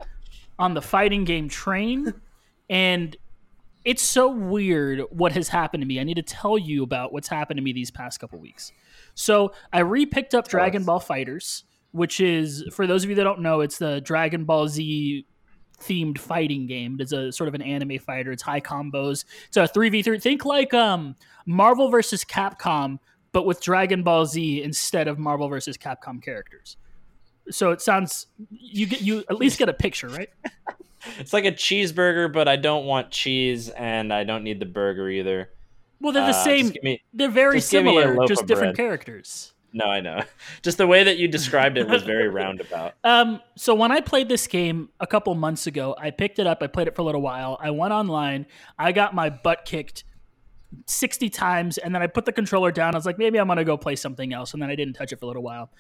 on the fighting game train, and it's so weird what has happened to me. I need to tell you about what's happened to me these past couple weeks. So I re-picked up Dragon Ball FighterZ, which is, for those of you that don't know, it's the Dragon Ball Z themed fighting game. It's a sort of an anime fighter. It's high combos. It's a 3v3. Think like Marvel versus Capcom, but with Dragon Ball Z instead of Marvel versus Capcom characters. So it sounds, you at least get a picture, right? It's like a cheeseburger, but I don't want cheese and I don't need the burger either. Well, they're the same. They're very similar, just different characters. No, I know. Just the way that you described it was very roundabout. So when I played this game a couple months ago, I picked it up. I played it for a little while. I went online. I got my butt kicked 60 times, and then I put the controller down. I was like, maybe I'm going to go play something else, and then I didn't touch it for a little while.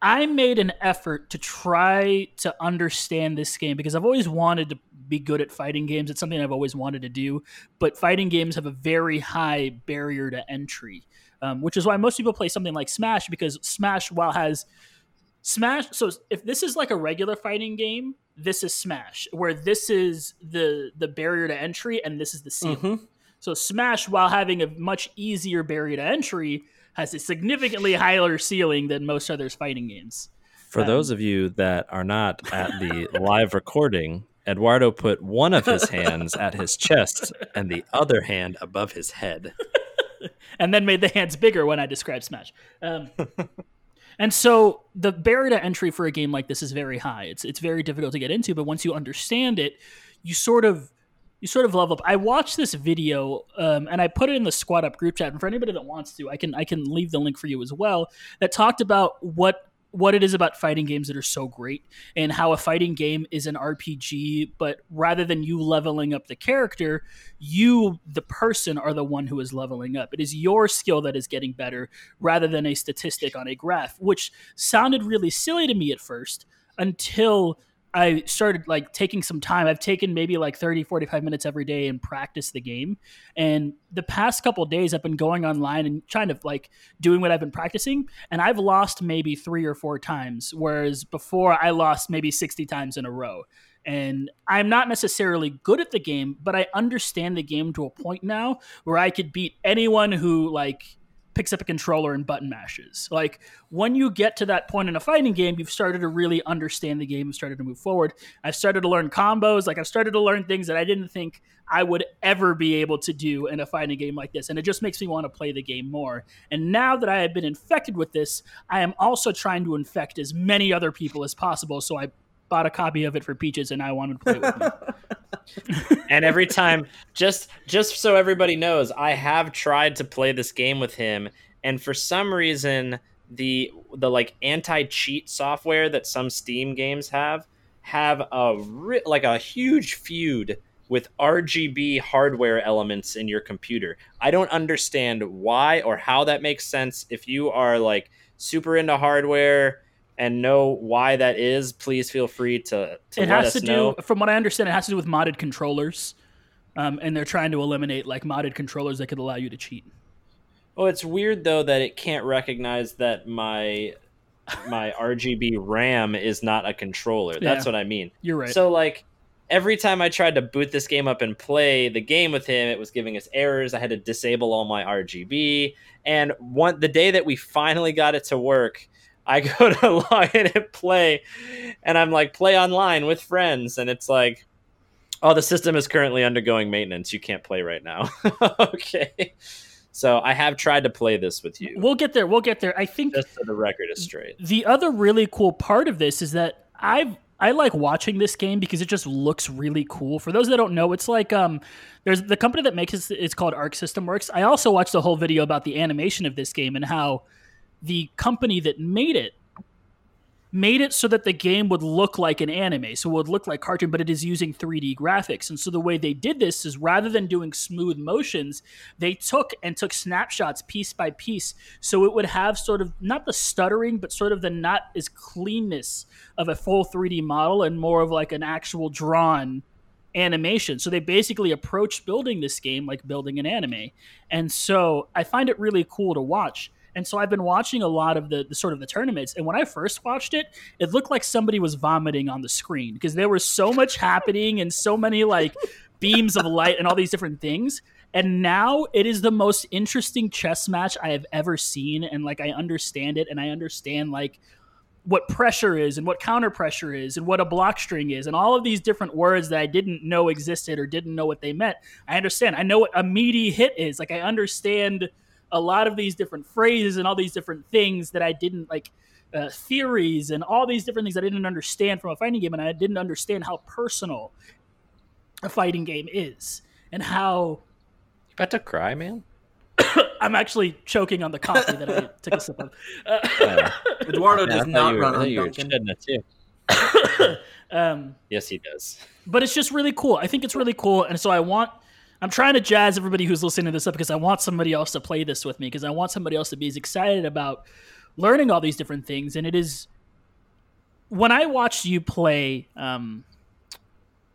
I made an effort to try to understand this game because I've always wanted to be good at fighting games. It's something I've always wanted to do, but fighting games have a very high barrier to entry. Which is why most people play something like Smash, because Smash, while has Smash, so if this is like a regular fighting game, this is Smash, where this is the barrier to entry and this is the ceiling. Mm-hmm. So Smash, while having a much easier barrier to entry, has a significantly higher ceiling than most other fighting games. For those of you that are not at the live recording, Eduardo put one of his hands at his chest and the other hand above his head. And then made the hands bigger when I described Smash. And so the barrier to entry for a game like this is very high. It's very difficult to get into, but once you understand it, you sort of level up. I watched this video, and I put it in the Squad Up group chat. And for anybody that wants to, I can leave the link for you as well. That talked about what it is about fighting games that are so great, and how a fighting game is an RPG, but rather than you leveling up the character, you, the person, are the one who is leveling up. It is your skill that is getting better rather than a statistic on a graph, which sounded really silly to me at first until I started like taking some time. I've taken maybe like 30, 45 minutes every day and practiced the game. And the past couple of days I've been going online and trying to like doing what I've been practicing. And I've lost maybe 3 or 4 times, whereas before I lost maybe 60 times in a row. And I'm not necessarily good at the game, but I understand the game to a point now where I could beat anyone who like picks up a controller and button mashes. Like when you get to that point in a fighting game, you've started to really understand the game and started to move forward. I've started to learn combos. Like I've started to learn things that I didn't think I would ever be able to do in a fighting game like this. And it just makes me want to play the game more. And now that I have been infected with this, I am also trying to infect as many other people as possible. So I bought a copy of it for Peaches and I wanted to play with me. And every time, just so everybody knows, I have tried to play this game with him, and for some reason the like anti-cheat software that some Steam games have a huge feud with RGB hardware elements in your computer. I don't understand why or how that makes sense. If you are like super into hardware and know why that is, please feel free to let us know. From what I understand, it has to do with modded controllers, and they're trying to eliminate like modded controllers that could allow you to cheat. Oh, it's weird though that it can't recognize that my RGB RAM is not a controller. That's what I mean. You're right. So like every time I tried to boot this game up and play the game with him, it was giving us errors. I had to disable all my RGB. And the day that we finally got it to work, I go to log in and play, and I'm like, play online with friends. And it's like, oh, the system is currently undergoing maintenance. You can't play right now. Okay. So I have tried to play this with you. We'll get there. We'll get there. I think just so the record is straight. The other really cool part of this is that I like watching this game because it just looks really cool. For those that don't know, it's like there's the company that makes it. It's called Arc System Works. I also watched a whole video about the animation of this game and how the company that made it so that the game would look like an anime. So it would look like cartoon, but it is using 3D graphics. And so the way they did this is rather than doing smooth motions, they took snapshots piece by piece. So it would have sort of not the stuttering, but sort of the not as cleanness of a full 3D model and more of like an actual drawn animation. So they basically approached building this game like building an anime. And so I find it really cool to watch. And so I've been watching a lot of the sort of the tournaments. And when I first watched it, it looked like somebody was vomiting on the screen because there was so much happening and so many like beams of light and all these different things. And now it is the most interesting chess match I have ever seen. And like, I understand it. And I understand like what pressure is and what counter pressure is and what a block string is and all of these different words that I didn't know existed or didn't know what they meant. I understand. I know what a meaty hit is. Like I understand a lot of these different phrases and all these different things that I didn't like, theories and all these different things I didn't understand from a fighting game. And I didn't understand how personal a fighting game is and how... You about to cry, man? I'm actually choking on the coffee that I took a sip of. Eduardo does not run on Duncan. Yes, he does. But it's just really cool. I think it's really cool. And so I'm trying to jazz everybody who's listening to this up because I want somebody else to play this with me because I want somebody else to be as excited about learning all these different things. And it is when I watched you play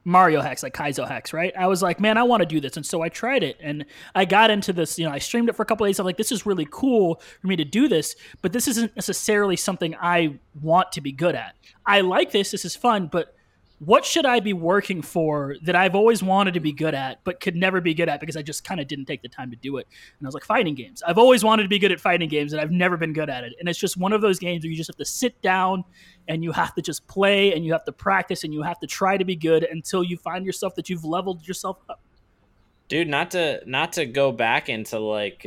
Mario hacks, like Kaizo hacks, right? I was like, man, I want to do this. And so I tried it and I got into this, you know, I streamed it for a couple of days. I'm like, this is really cool for me to do this, but this isn't necessarily something I want to be good at. I like this. This is fun, but what should I be working for that I've always wanted to be good at, but could never be good at because I just kind of didn't take the time to do it? And I was like, fighting games. I've always wanted to be good at fighting games, and I've never been good at it. And it's just one of those games where you just have to sit down and you have to just play and you have to practice and you have to try to be good until you find yourself that you've leveled yourself up. Dude, not to go back into like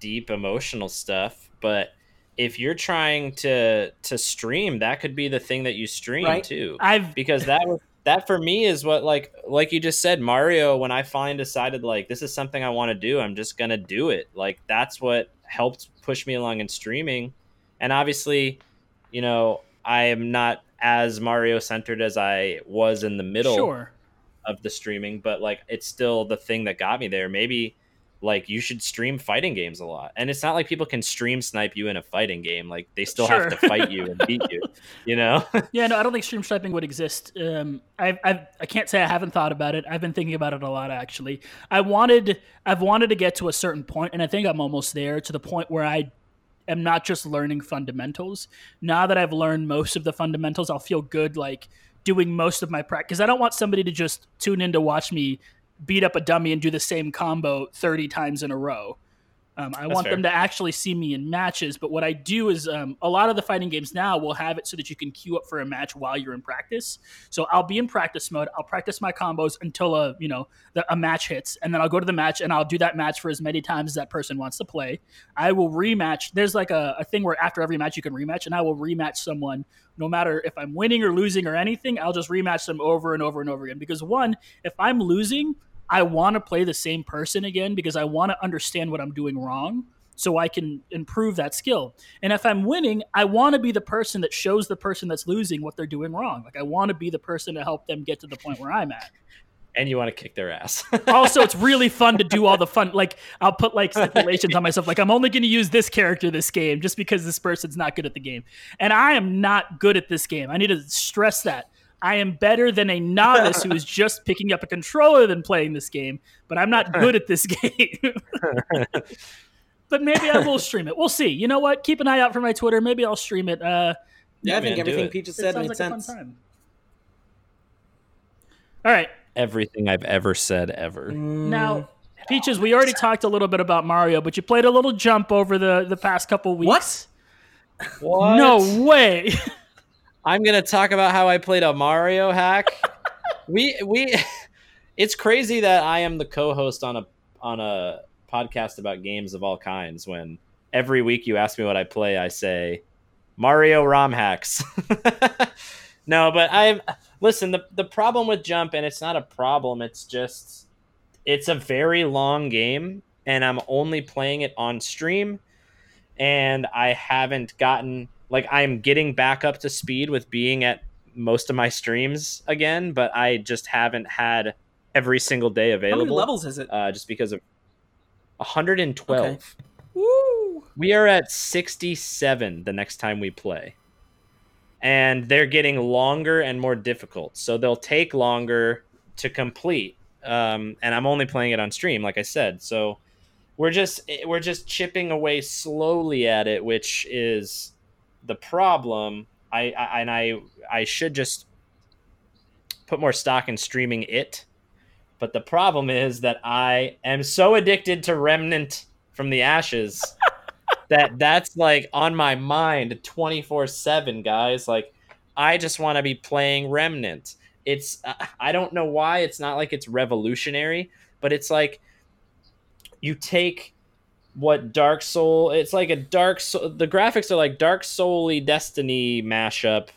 deep emotional stuff, but if you're trying to stream, that could be the thing that you stream right? too. Because that for me is what like you just said, Mario, when I finally decided like this is something I want to do, I'm just gonna do it. Like that's what helped push me along in streaming. And obviously, you know, I am not as Mario centered as I was in the middle sure. of the streaming, but like it's still the thing that got me there. Maybe like you should stream fighting games a lot, and it's not like people can stream snipe you in a fighting game. Like they still sure. have to fight you and beat you, you know? Yeah, no, I don't think stream sniping would exist. I can't say I haven't thought about it. I've been thinking about it a lot, actually. I've wanted to get to a certain point, and I think I'm almost there to the point where I am not just learning fundamentals. Now that I've learned most of the fundamentals, I'll feel good like doing most of my practice. I don't want somebody to just tune in to watch me beat up a dummy and do the same combo 30 times in a row. I want them to actually see me in matches. But what I do is a lot of the fighting games now will have it so that you can queue up for a match while you're in practice. So I'll be in practice mode. I'll practice my combos until a match hits. And then I'll go to the match and I'll do that match for as many times as that person wants to play. I will rematch. There's like a thing where after every match you can rematch, and I will rematch someone. No matter if I'm winning or losing or anything, I'll just rematch them over and over and over again. Because one, if I'm losing, I want to play the same person again because I want to understand what I'm doing wrong so I can improve that skill. And if I'm winning, I want to be the person that shows the person that's losing what they're doing wrong. Like I want to be the person to help them get to the point where I'm at. And you want to kick their ass. Also, it's really fun to do all the fun. Like I'll put like stipulations on myself. Like I'm only going to use this character this game just because this person's not good at the game. And I am not good at this game. I need to stress that. I am better than a novice who is just picking up a controller than playing this game, but I'm not good at this game. but maybe I will stream it. We'll see. You know what? Keep an eye out for my Twitter. Maybe I'll stream it. Yeah, I think everything Peaches said made sense. All right. Everything I've ever said ever. Now, Peaches, we already talked a little bit about Mario, but you played a little jump over the past couple weeks. What? No way. I'm going to talk about how I played a Mario hack. It's crazy that I am the co-host on a podcast about games of all kinds when every week you ask me what I play, I say Mario ROM hacks. No, but listen, the problem with Jump, and it's not a problem, it's a very long game, and I'm only playing it on stream, and I haven't gotten, I'm getting back up to speed with being at most of my streams again, but I just haven't had every single day available. How many levels is it? Just because of 112. Okay. Woo! We are at 67 the next time we play. And they're getting longer and more difficult, so they'll take longer to complete. And I'm only playing it on stream, like I said. So we're just chipping away slowly at it, which is the problem. I should just put more stock in streaming it. But the problem is that I am so addicted to Remnant from the Ashes that's on my mind 24/7, guys. I just want to be playing Remnant. It's I don't know why. It's not it's revolutionary, but it's you take what Dark Soul. It's like a Dark Soul. The graphics are like Dark Soul-y Destiny mashup,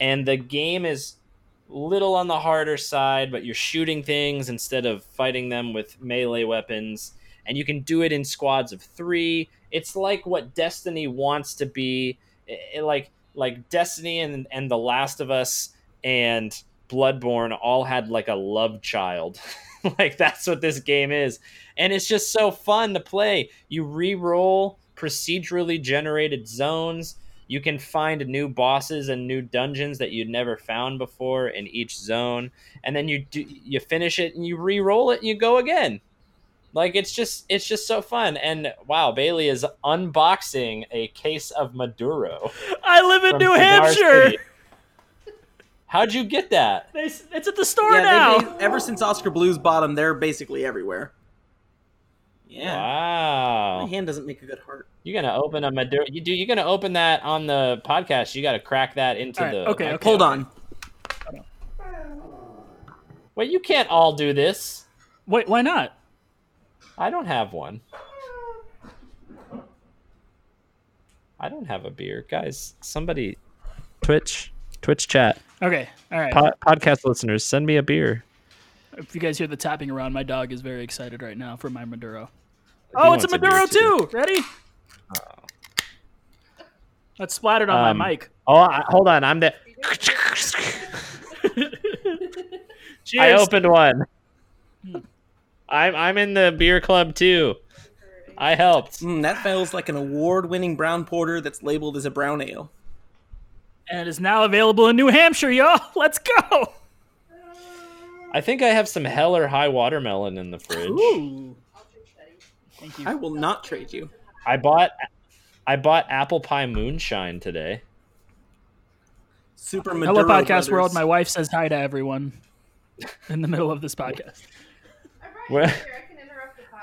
and the game is little on the harder side, but you're shooting things instead of fighting them with melee weapons, and you can do it in squads of 3. It's like what Destiny wants to be. Like Destiny and The Last of Us and Bloodborne all had a love child. That's what this game is, and it's just so fun to play. You re-roll procedurally generated zones. You can find new bosses and new dungeons that you'd never found before in each zone. And then you finish it and you re-roll it and you go again. It's just so fun. And wow, Bailey is unboxing a case of Maduro. I live in New Hampshire. How'd you get that? It's at the store now. Ever since Oscar Blues bought them, they're basically everywhere. Yeah. Wow. My hand doesn't make a good heart. You're gonna open a Maduro. You're gonna open that on the podcast. You gotta crack that into the. Okay. Hold on. Wait, you can't all do this. Wait, why not? I don't have one. I don't have a beer, guys. Somebody, Twitch chat. Okay. All right. Podcast listeners, send me a beer. If you guys hear the tapping around, my dog is very excited right now for my Maduro. Oh, it's a Maduro too. Ready? Oh. That splattered on my mic. Oh, hold on. I'm there. Cheers. I opened one. I'm in the beer club too. I helped. That feels like an award-winning brown porter that's labeled as a brown ale. And is now available in New Hampshire, y'all. Let's go. I think I have some Hell or High watermelon in the fridge. Ooh. Thank you. I will not trade you. I bought apple pie moonshine today. Super Maduro. Hello, podcast brothers. World. My wife says hi to everyone in the middle of this podcast. Well,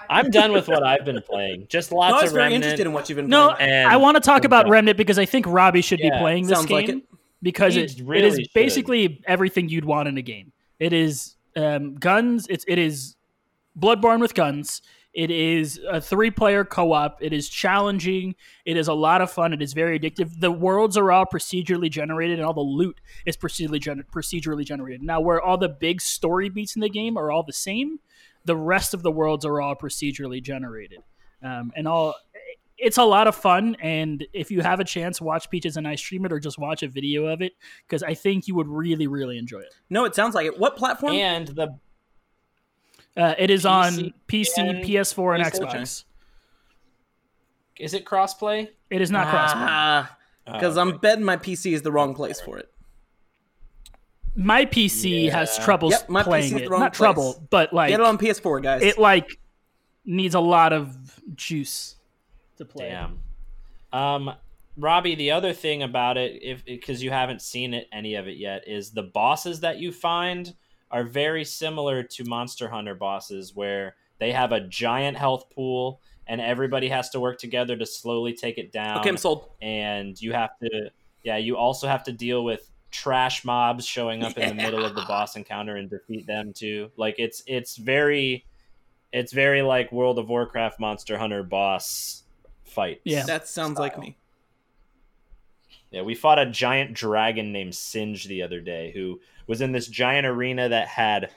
I'm done with what I've been playing. Just lots of Remnant. I was very interested in what you've been playing. No, I want to talk about Remnant because I think Robbie should be playing this game. Because it is basically everything you'd want in a game. It is guns. It is Bloodborne with guns. It is a 3-player co-op. It is challenging. It is a lot of fun. It is very addictive. The worlds are all procedurally generated, and all the loot is procedurally generated. Now, where all the big story beats in the game are all the same, the rest of the worlds are all procedurally generated. It's a lot of fun, and if you have a chance, watch Peaches and I stream it or just watch a video of it, because I think you would really, really enjoy it. No, it sounds like it. What platform? And the it is on PC, and PS4, and Xbox. Is it crossplay? It is not crossplay. Because I'm betting my PC is the wrong place for it. My PC has troubles playing it. Not trouble, but get it on PS4, guys. It needs a lot of juice. to play. Damn. Robbie, the other thing about it, if because you haven't seen it, any of it yet, is the bosses that you find are very similar to Monster Hunter bosses, where they have a giant health pool and everybody has to work together to slowly take it down. Okay, I'm sold. And you have to, yeah, you also have to deal with trash mobs showing up in the middle of the boss encounter and defeat them too. Like it's very like World of Warcraft Monster Hunter boss fights. Yeah, that sounds like me. Yeah, we fought a giant dragon named Singe the other day, who was in this giant arena that had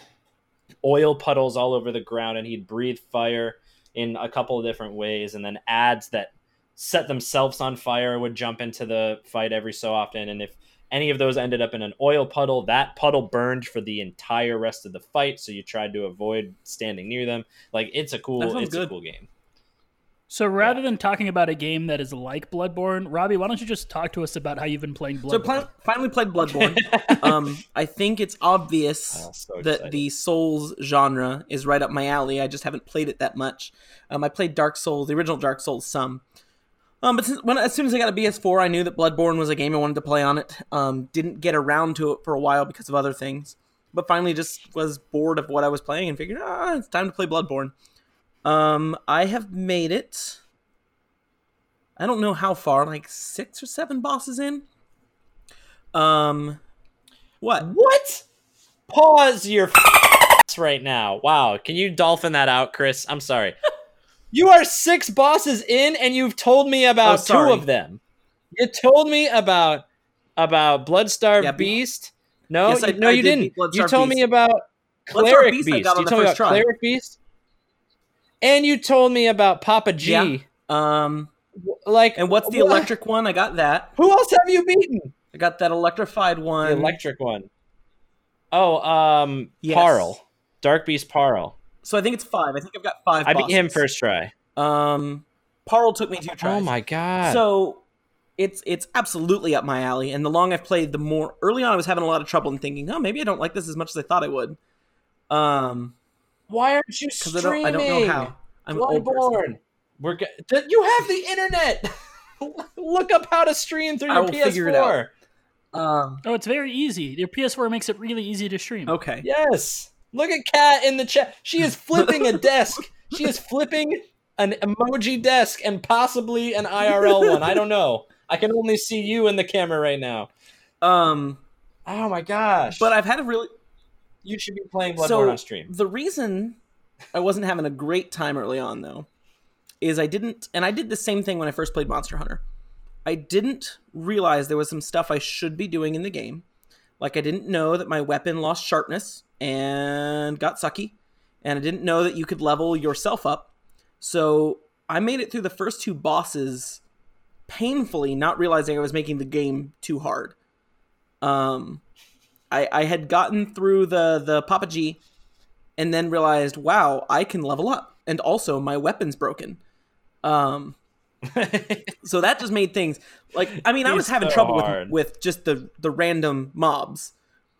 oil puddles all over the ground, and he'd breathe fire in a couple of different ways, and then ads that set themselves on fire would jump into the fight every so often, and if any of those ended up in an oil puddle, that puddle burned for the entire rest of the fight, so you tried to avoid standing near them. Like, it's a cool game. So rather than talking about a game that is like Bloodborne, Robbie, why don't you just talk to us about how you've been playing Bloodborne? So finally played Bloodborne. I think it's obvious that the Souls genre is right up my alley. I just haven't played it that much. I played Dark Souls, the original Dark Souls, some. But as soon as I got a PS4, I knew that Bloodborne was a game I wanted to play on it. Didn't get around to it for a while because of other things. But finally just was bored of what I was playing and figured, it's time to play Bloodborne. I have made it, I don't know how far, like 6 or 7 bosses in. What? Pause your right now. Wow. Can you dolphin that out, Chris? I'm sorry. You are 6 bosses in and you've told me about 2 of them. You told me about Bloodstarved Beast. No, yes, no, you didn't. You told me about Cleric Beast. You told me about Cleric Beast. And you told me about Papa G. Yeah. And what's the electric one? I got that. Who else have you beaten? I got that electrified one. The electric one. Oh, yes. Parl. Dark Beast Parl. So I think it's 5. I think I've got 5 bosses. I beat him first try. Parl took me 2 tries. Oh my god. So it's absolutely up my alley. And the long I've played, the more early on I was having a lot of trouble and thinking, oh, maybe I don't like this as much as I thought I would. Why aren't you streaming? I don't know how. I'm Bloodborne. You have the internet. Look up how to stream through your PS4. I will figure it out. It's very easy. Your PS4 makes it really easy to stream. Okay. Yes. Look at Kat in the chat. She is flipping a desk. She is flipping an emoji desk and possibly an IRL one. I don't know. I can only see you in the camera right now. Oh my gosh. But I've had a really... You should be playing Bloodborne on stream. The reason I wasn't having a great time early on, though, is I didn't... And I did the same thing when I first played Monster Hunter. I didn't realize there was some stuff I should be doing in the game. Like, I didn't know that my weapon lost sharpness and got sucky. And I didn't know that you could level yourself up. So I made it through the first 2 bosses painfully, not realizing I was making the game too hard. I had gotten through the Papa G and then realized, wow, I can level up. And also my weapon's broken. So that just made things like, I mean, I was having trouble with just the random mobs.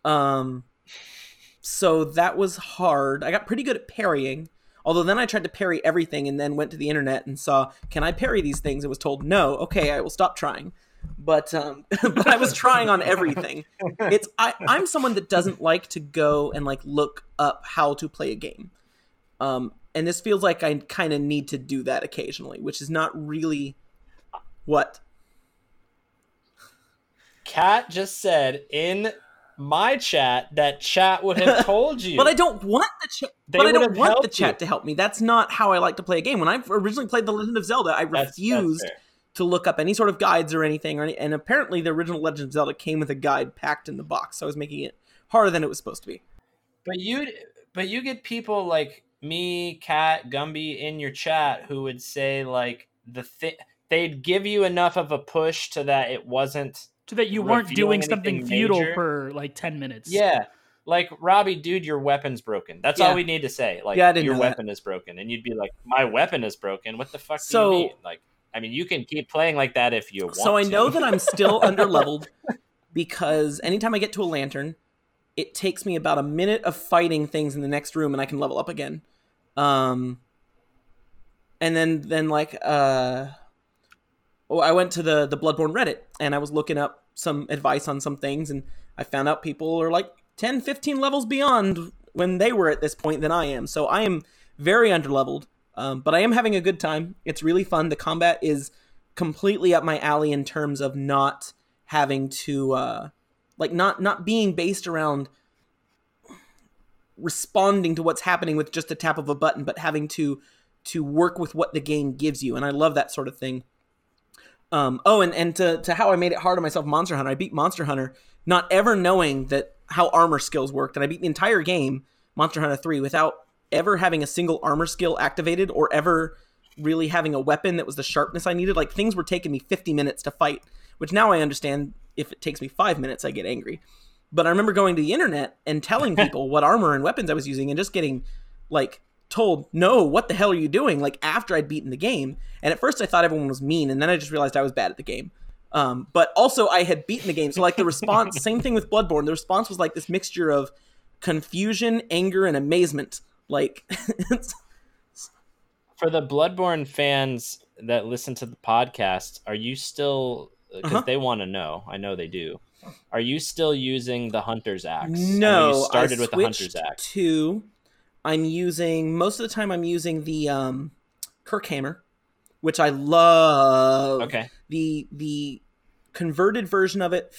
So that was hard. I got pretty good at parrying. Although then I tried to parry everything and then went to the internet and saw, can I parry these things? And was told, no, okay, I will stop trying. But I was trying on everything. I'm someone that doesn't like to go and like look up how to play a game. And this feels like I kind of need to do that occasionally, which is not really what. Kat just said in my chat that chat would have told you. But I don't want the chat. But I don't want the chat to help me. That's not how I like to play a game. When I originally played The Legend of Zelda, I refused to look up any sort of guides or anything. And apparently the original Legend of Zelda came with a guide packed in the box. So I was making it harder than it was supposed to be. But you get people like me, Kat, Gumby in your chat who would say like they'd give you enough of a push to that it wasn't... So that you weren't doing something futile for like 10 minutes. Yeah. Like, Robbie, dude, your weapon's broken. That's all we need to say. Like, your weapon is broken. And you'd be like, my weapon is broken. What the fuck do you mean? Like, I mean, you can keep playing like that if you want to. So I know that I'm still underleveled because anytime I get to a lantern, it takes me about a minute of fighting things in the next room and I can level up again. And then I went to the Bloodborne Reddit, and I was looking up some advice on some things, and I found out people are like 10, 15 levels beyond when they were at this point than I am. So I am very underleveled, but I am having a good time. It's really fun. The combat is completely up my alley in terms of not having to, not being based around responding to what's happening with just a tap of a button, but having to work with what the game gives you. And I love that sort of thing. And to how I made it hard on myself, Monster Hunter. I beat Monster Hunter not ever knowing that how armor skills worked, and I beat the entire game, Monster Hunter 3, without ever having a single armor skill activated or ever really having a weapon that was the sharpness I needed. Like, things were taking me 50 minutes to fight, which now I understand if it takes me 5 minutes, I get angry. But I remember going to the internet and telling people what armor and weapons I was using and just getting, like, told, no, what the hell are you doing? Like, after I'd beaten the game. And at first I thought everyone was mean, and then I just realized I was bad at the game. But also I had beaten the game. So, like, the response, same thing with Bloodborne. The response was like this mixture of confusion, anger, and amazement. Like, for the Bloodborne fans that listen to the podcast, are you still, because they want to know, I know they do. Are you still using the Hunter's Axe? No, you started with the Hunter's Axe. I'm using, most of the time I'm using the Kirkhammer, which I love. Okay. The converted version of it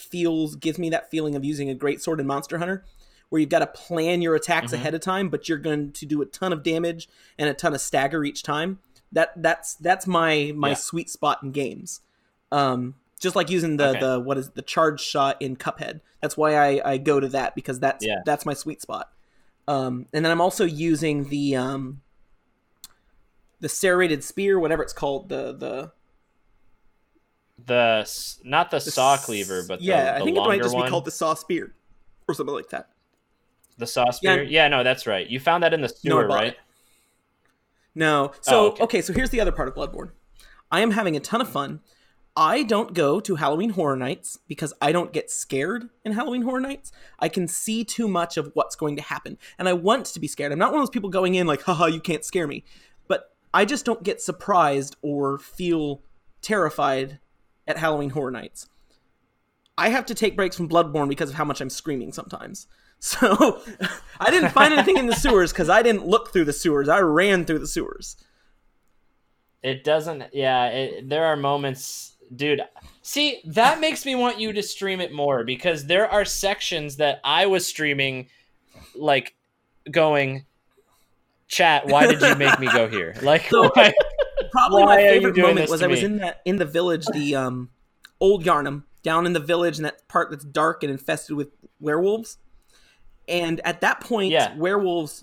gives me that feeling of using a greatsword in Monster Hunter, where you've got to plan your attacks ahead of time, but you're going to do a ton of damage and a ton of stagger each time. That's my sweet spot in games. Just like using the charge shot in Cuphead. That's why I go to that, because that's my sweet spot. And then I'm also using the serrated spear, whatever it's called, the not the saw cleaver, but the I think it might just be called the saw spear or something like that. The saw spear, no, that's right. You found that in the sewer, right? It. No, so okay. So here's the other part of Bloodborne. I am having a ton of fun. I don't go to Halloween Horror Nights because I don't get scared in Halloween Horror Nights. I can see too much of what's going to happen, and I want to be scared. I'm not one of those people going in like, haha, you can't scare me. But I just don't get surprised or feel terrified at Halloween Horror Nights. I have to take breaks from Bloodborne because of how much I'm screaming sometimes. So I didn't find anything in the sewers because I didn't look through the sewers. I ran through the sewers. It doesn't... Yeah, there are moments... Dude, see, that makes me want you to stream it more, because there are sections that I was streaming, like, going, chat, why did you make me go here? Like, so, probably my favorite moment was I was in the village, the old Yharnam, down in the village in that part that's dark and infested with werewolves. And at that point, werewolves...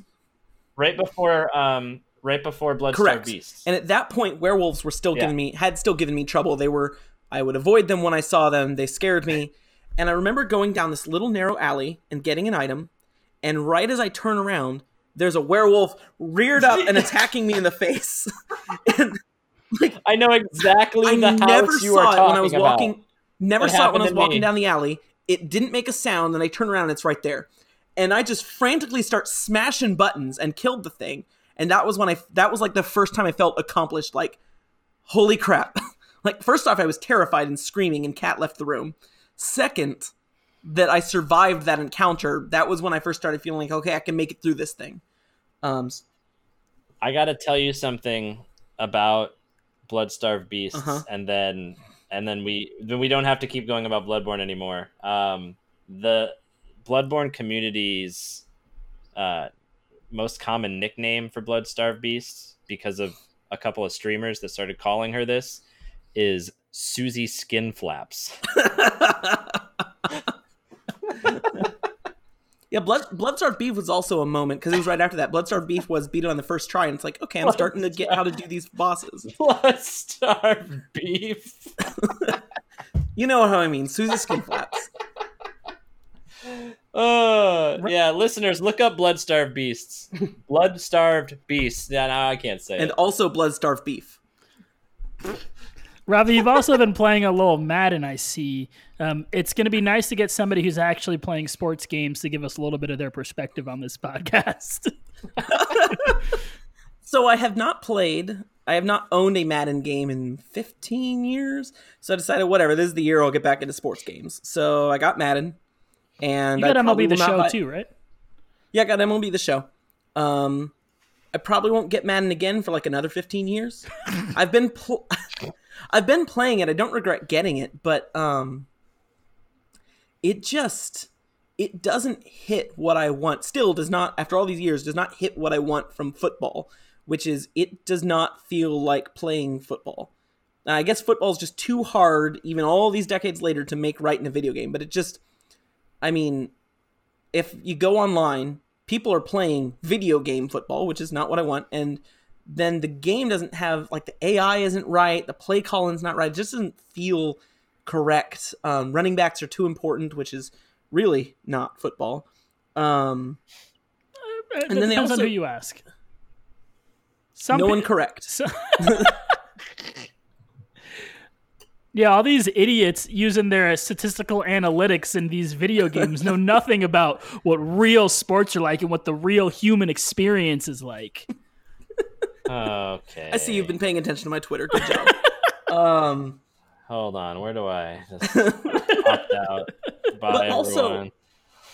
Right before Bloodstarved Beasts. And at that point, werewolves were still giving me trouble. I would avoid them when I saw them. They scared me. And I remember going down this little narrow alley and getting an item. And right as I turn around, there's a werewolf reared up and attacking me in the face. And, like, I know exactly the house you are talking about. Never saw it when I was walking down the alley. It didn't make a sound. Then I turn around and it's right there. And I just frantically start smashing buttons and killed the thing. And that was when that was like the first time I felt accomplished, like, holy crap. Like, first off, I was terrified and screaming and Kat left the room. Second, that I survived that encounter. That was when I first started feeling like, okay, I can make it through this thing. I got to tell you something about Bloodstarved Beasts. And then we don't have to keep going about Bloodborne anymore. The Bloodborne community's... most common nickname for Bloodstarved Beasts, because of a couple of streamers that started calling her this, is Susie Skinflaps. Bloodstarved Beef was also a moment, because it was right after that. Bloodstarved Beef was beaten on the first try, and it's like, okay, I'm starting to get how to do these bosses. Bloodstarved Beef. You know how I mean, Susie Skinflaps. Listeners, look up Bloodstarved Beasts. Bloodstarved Beasts. Yeah, no, I can't say. And also Bloodstarved Beef. Ravi, you've also been playing a little Madden, I see. It's going to be nice to get somebody who's actually playing sports games to give us a little bit of their perspective on this podcast. So I have not played I have not owned a Madden game in 15 years, so I decided, whatever, this is the year I'll get back into sports games. So I got Madden, and you got MLB The Show too, right? Yeah, I got MLB The Show. I probably won't get Madden again for like another 15 years. I've been playing it. I don't regret getting it, but it doesn't hit what I want. Still does not, after all these years, does not hit what I want from football. Which is, it does not feel like playing football. Now, I guess football is just too hard, even all these decades later, to make right in a video game. But it just, I mean, if you go online, people are playing video game football, which is not what I want. And then the game doesn't have, like, the AI isn't right, the play calling's not right. It just doesn't feel correct. Running backs are too important, which is really not football. And then they also, who you ask. Yeah, all these idiots using their statistical analytics in these video games know nothing about what real sports are like and what the real human experience is like. Okay. I see you've been paying attention to my Twitter. Good job. Hold on. Where do I just opt out? Bye, but also, everyone.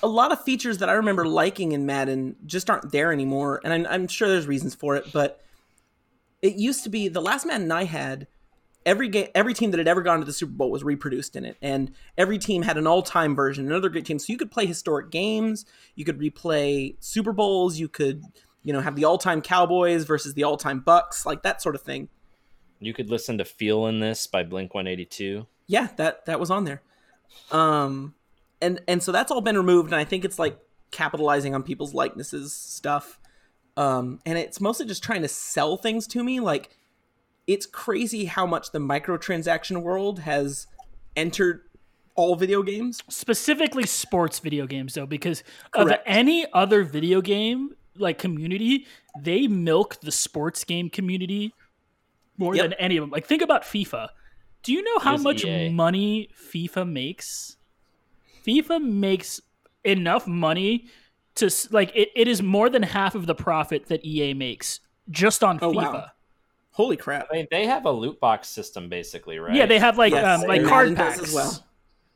A lot of features that I remember liking in Madden just aren't there anymore. And I'm sure there's reasons for it, but it used to be, the last Madden I had, every team that had ever gone to the Super Bowl was reproduced in it. And every team had an all-time version, another great team. So you could play historic games, you could replay Super Bowls, you could, have the all-time Cowboys versus the all-time Bucks, like that sort of thing. You could listen to Feelin' This by Blink-182. Yeah, that was on there. And so that's all been removed, and I think it's like capitalizing on people's likenesses stuff. And it's mostly just trying to sell things to me. Like, it's crazy how much the microtransaction world has entered all video games. Specifically sports video games, though, because Correct. Of any other video game, like, community, they milk the sports game community more Yep. than any of them. Like, think about FIFA. Do you know how much EA. Money FIFA makes? FIFA makes enough money to, like, it is more than half of the profit that EA makes just on FIFA. Wow. Holy crap. I mean, they have a loot box system, basically, right? Yeah, they have, like, like card packs. As well.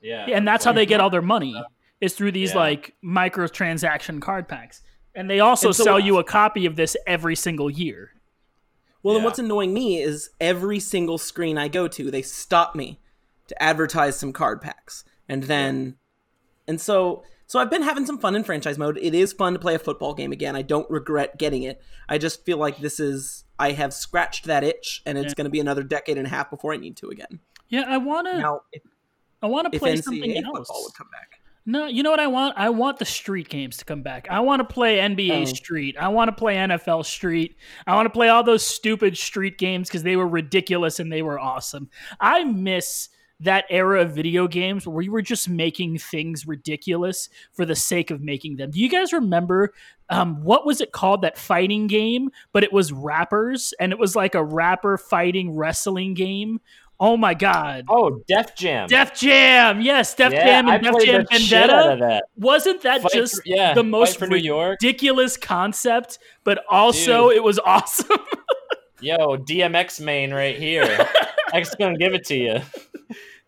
Yeah, and that's how they get all their money, is through these, like, microtransaction card packs. And they also sell you a copy of this every single year. Well, and what's annoying me is every single screen I go to, they stop me to advertise some card packs. And then... Yeah. And so I've been having some fun in franchise mode. It is fun to play a football game again. I don't regret getting it. I just feel like I have scratched that itch, and it's going to be another decade and a half before I need to again. Yeah, I want to play something else. Football would come back. No, you know what I want? I want the street games to come back. I want to play NBA Street. I want to play NFL Street. I want to play all those stupid street games because they were ridiculous and they were awesome. I miss that era of video games where you were just making things ridiculous for the sake of making them. Do you guys remember what was it called, that fighting game, but it was rappers, and it was like a rapper fighting wrestling game? Oh my God. Oh, Def Jam. Def Jam. Yes, Def Jam and Def Jam Vendetta. Wasn't that the most ridiculous concept, but also it was awesome. Yo, DMX main right here. I'm just going to give it to you.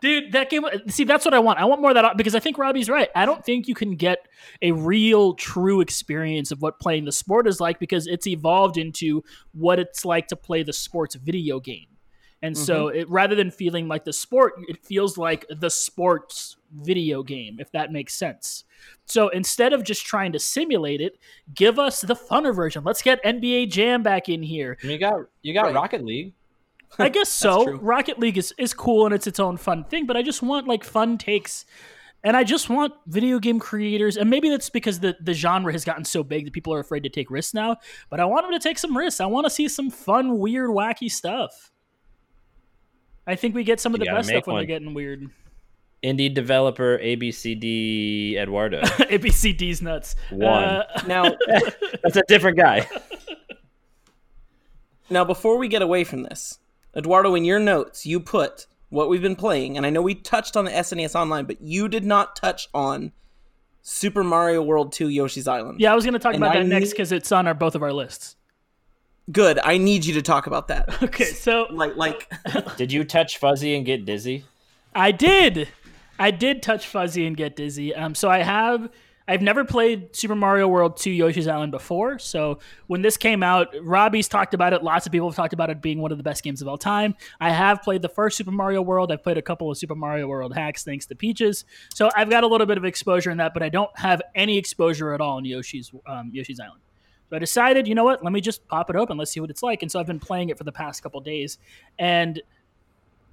Dude, that game, see, that's what I want. I want more of that, because I think Robbie's right. I don't think you can get a real, true experience of what playing the sport is like, because it's evolved into what it's like to play the sports video game. And so rather than feeling like the sport, it feels like the sports video game, if that makes sense. So instead of just trying to simulate it, give us the funner version. Let's get NBA Jam back in here. You got Rocket League. I guess so. Rocket League is cool, and it's own fun thing, but I just want, like, fun takes. And I just want video game creators, and maybe that's because the genre has gotten so big that people are afraid to take risks now, but I want them to take some risks. I want to see some fun, weird, wacky stuff. I think we get some of the best stuff when they're getting weird. Indie developer ABCD Eduardo. ABCD's nuts. One. Now that's a different guy. Now, before we get away from this, Eduardo, in your notes, you put what we've been playing, and I know we touched on the SNES Online, but you did not touch on Super Mario World 2 Yoshi's Island. Yeah, I was going to talk about that next because it's on both of our lists. Good. I need you to talk about that. Okay, so like did you touch Fuzzy and get dizzy? I did touch Fuzzy and get dizzy. So I've never played Super Mario World 2 Yoshi's Island before. So when this came out, Robbie's talked about it. Lots of people have talked about it being one of the best games of all time. I have played the first Super Mario World. I've played a couple of Super Mario World hacks, thanks to Peaches. So I've got a little bit of exposure in that, but I don't have any exposure at all in Yoshi's Island. So I decided, you know what, let me just pop it open. Let's see what it's like. And so I've been playing it for the past couple days. And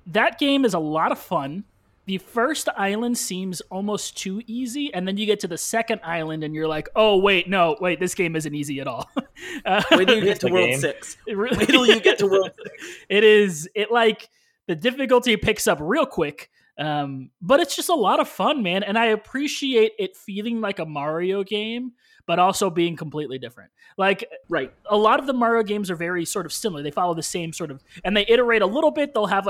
that game is a lot of fun. The first island seems almost too easy. And then you get to the second island and you're like, oh, wait, no, wait, this game isn't easy at all. Wait till you get to World 6. Wait till you get to World 6. It the difficulty picks up real quick. But it's just a lot of fun, man. And I appreciate it feeling like a Mario game, but also being completely different. Like, right. A lot of the Mario games are very sort of similar. They follow the same sort of, and they iterate a little bit. They'll have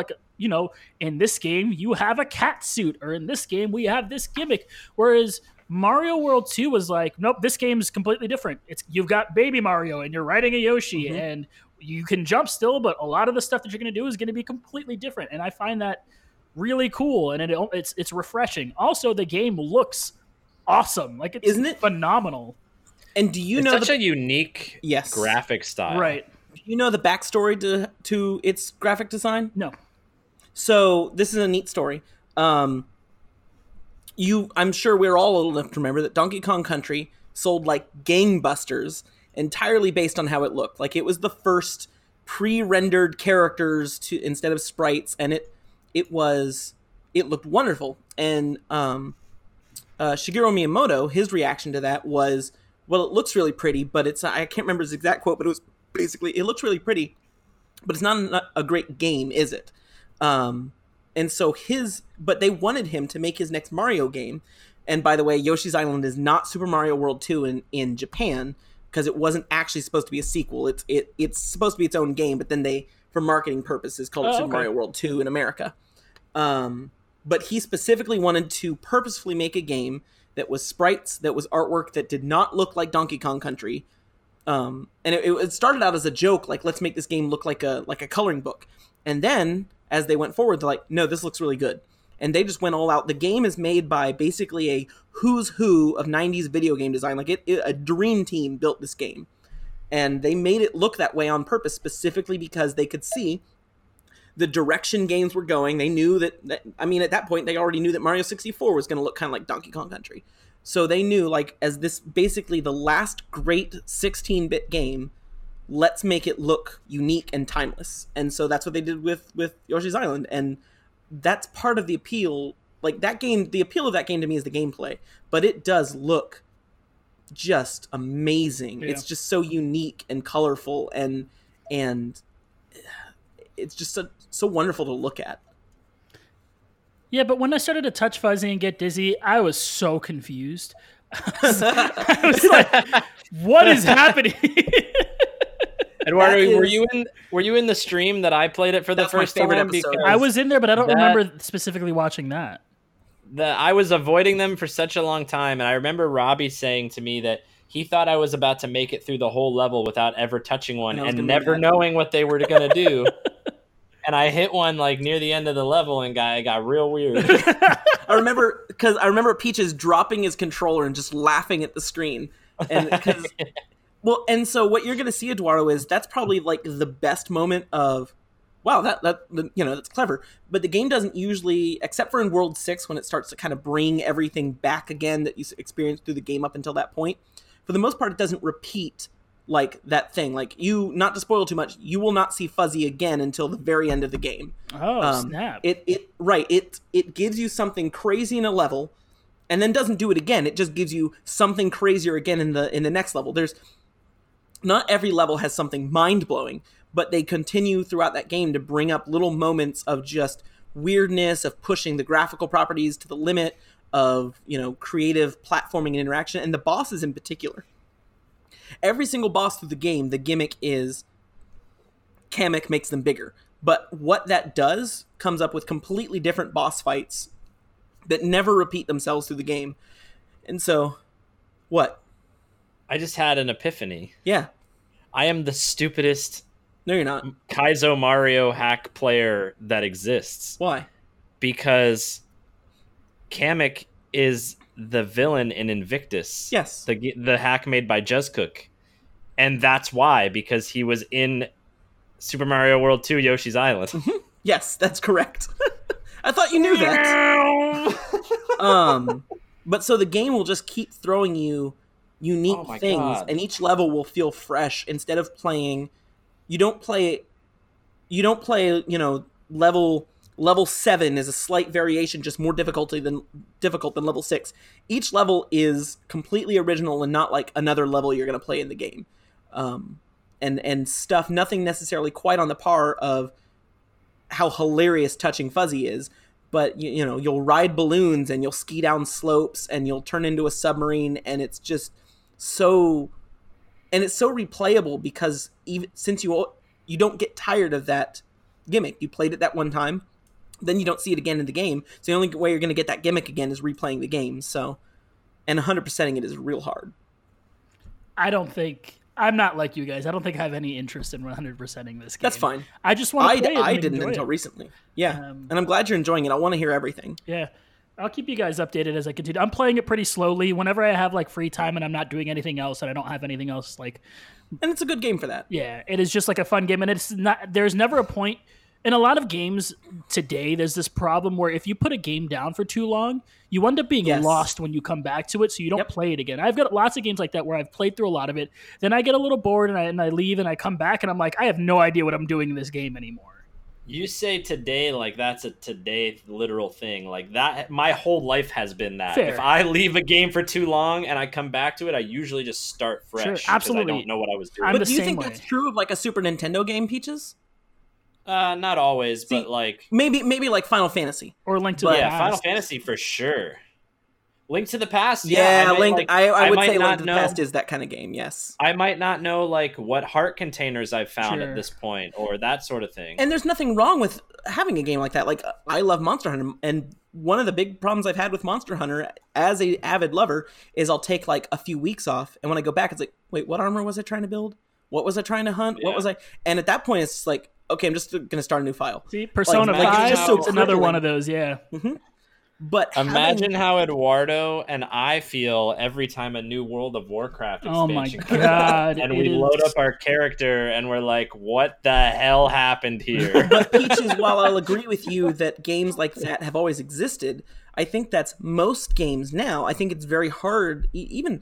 in this game, you have a cat suit, or in this game, we have this gimmick. Whereas Mario World 2 was like, nope, this game is completely different. You've got Baby Mario and you're riding a Yoshi, mm-hmm. and you can jump still, but a lot of the stuff that you're going to do is going to be completely different. And I find that really cool. And it's refreshing. Also, the game looks awesome. Like, isn't it phenomenal? And do you know such a unique graphic style? Right. Do you know the backstory to its graphic design? No. So this is a neat story. I'm sure we're all old enough to remember that Donkey Kong Country sold like gangbusters entirely based on how it looked. Like, it was the first pre-rendered characters to instead of sprites, and it looked wonderful. And Shigeru Miyamoto, his reaction to that was, well, it looks really pretty, but I can't remember his exact quote, but it was basically, it looks really pretty, but it's not a great game, is it? But they wanted him to make his next Mario game. And by the way, Yoshi's Island is not Super Mario World 2 in Japan, because it wasn't actually supposed to be a sequel. It's supposed to be its own game, but then they, for marketing purposes, called it Super Mario World 2 in America. But he specifically wanted to purposefully make a game that was sprites, that was artwork that did not look like Donkey Kong Country. And it started out as a joke, like, let's make this game look like a coloring book. And then, as they went forward, they're like, no, this looks really good. And they just went all out. The game is made by basically a who's who of 90s video game design. Like, a dream team built this game. And they made it look that way on purpose, specifically because they could see the direction games were going. They knew that at that point, they already knew that Mario 64 was going to look kind of like Donkey Kong Country. So they knew, like, as this basically the last great 16-bit game, let's make it look unique and timeless. And so that's what they did with Yoshi's Island. And that's part of the appeal. Like, that game, the appeal of that game to me is the gameplay. But it does look just amazing. Yeah. It's just so unique and colorful and it's just so wonderful to look at. Yeah, but when I started to touch Fuzzy and get dizzy, I was so confused. I was like, what is happening? Eduardo, were you in the stream that I played it for the first time? I was in there, but I don't remember specifically watching that. I was avoiding them for such a long time, and I remember Robbie saying to me that he thought I was about to make it through the whole level without ever touching one and never knowing what they were going to do. And I hit one like near the end of the level, and it got real weird. I remember Peaches dropping his controller and just laughing at the screen. And so what you're going to see, Eduardo, is that's probably like the best moment of, wow, that's clever. But the game doesn't usually, except for in World 6, when it starts to kind of bring everything back again that you experienced through the game up until that point. For the most part, it doesn't repeat like that thing. Like, you, not to spoil too much, you will not see Fuzzy again until the very end of the game. Oh, snap. It gives you something crazy in a level and then doesn't do it again. It just gives you something crazier again in the next level. Not every level has something mind-blowing, but they continue throughout that game to bring up little moments of just weirdness, of pushing the graphical properties to the limit, of, creative platforming and interaction, and the bosses in particular. Every single boss through the game, the gimmick is Kamek makes them bigger. But what that does comes up with completely different boss fights that never repeat themselves through the game. And so, what? I just had an epiphany. Yeah. I am the stupidest. No, you're not. Kaizo Mario hack player that exists. Why? Because Kamek is the villain in Invictus. Yes. The hack made by Jezcook. And that's why, because he was in Super Mario World 2 Yoshi's Island. Mm-hmm. Yes, that's correct. I thought you knew that. But so the game will just keep throwing you unique things, and each level will feel fresh instead of playing. You don't play. You know, level 7 is a slight variation, just more difficult than level 6. Each level is completely original and not like another level you're going to play in the game, and stuff. Nothing necessarily quite on the par of how hilarious Touching Fuzzy is, but you know you'll ride balloons and you'll ski down slopes and you'll turn into a submarine, and it's just so. And it's so replayable because even since you don't get tired of that gimmick. You played it that one time, then you don't see it again in the game. So the only way you're going to get that gimmick again is replaying the game. So, and 100%ing it is real hard. I'm not like you guys. I don't think I have any interest in 100%ing this game. That's fine. I just want to play it. I didn't until recently. Yeah. And I'm glad you're enjoying it. I want to hear everything. Yeah. I'll keep you guys updated as I continue. I'm playing it pretty slowly. Whenever I have like free time and I'm not doing anything else and I don't have anything else, like, and it's a good game for that. Yeah, it is just like a fun game, and it's not. There's never a point in a lot of games today. There's this problem where if you put a game down for too long, you end up being lost when you come back to it, so you don't play it again. I've got lots of games like that where I've played through a lot of it, then I get a little bored and I leave and I come back and I'm like, I have no idea what I'm doing in this game anymore. You say today like that's a today literal thing. Like that, my whole life has been that. Fair. If I leave a game for too long and I come back to it, I usually just start fresh. Sure, absolutely. Because I don't know what I was doing. But do you think that's true of like a Super Nintendo game, Peaches? Not always, but like maybe like Final Fantasy or Link to the Past. Yeah, Final Fantasy for sure. Link to the Past. Yeah, I would say Link to the Past is that kind of game. Yes, I might not know like what heart containers I've found at this point or that sort of thing. And there's nothing wrong with having a game like that. Like I love Monster Hunter, and one of the big problems I've had with Monster Hunter as an avid lover is I'll take like a few weeks off, and when I go back, it's like, wait, what armor was I trying to build? What was I trying to hunt? Yeah. What was I? And at that point, it's like, okay, I'm just gonna start a new file. See, Persona 5 is another one of those. Yeah. Mm-hmm. But imagine how Eduardo and I feel every time a new World of Warcraft expansion comes out, and we load up our character and we're like, what the hell happened here? But Peaches, while I'll agree with you that games like that have always existed, I think that's most games now. I think it's very hard, even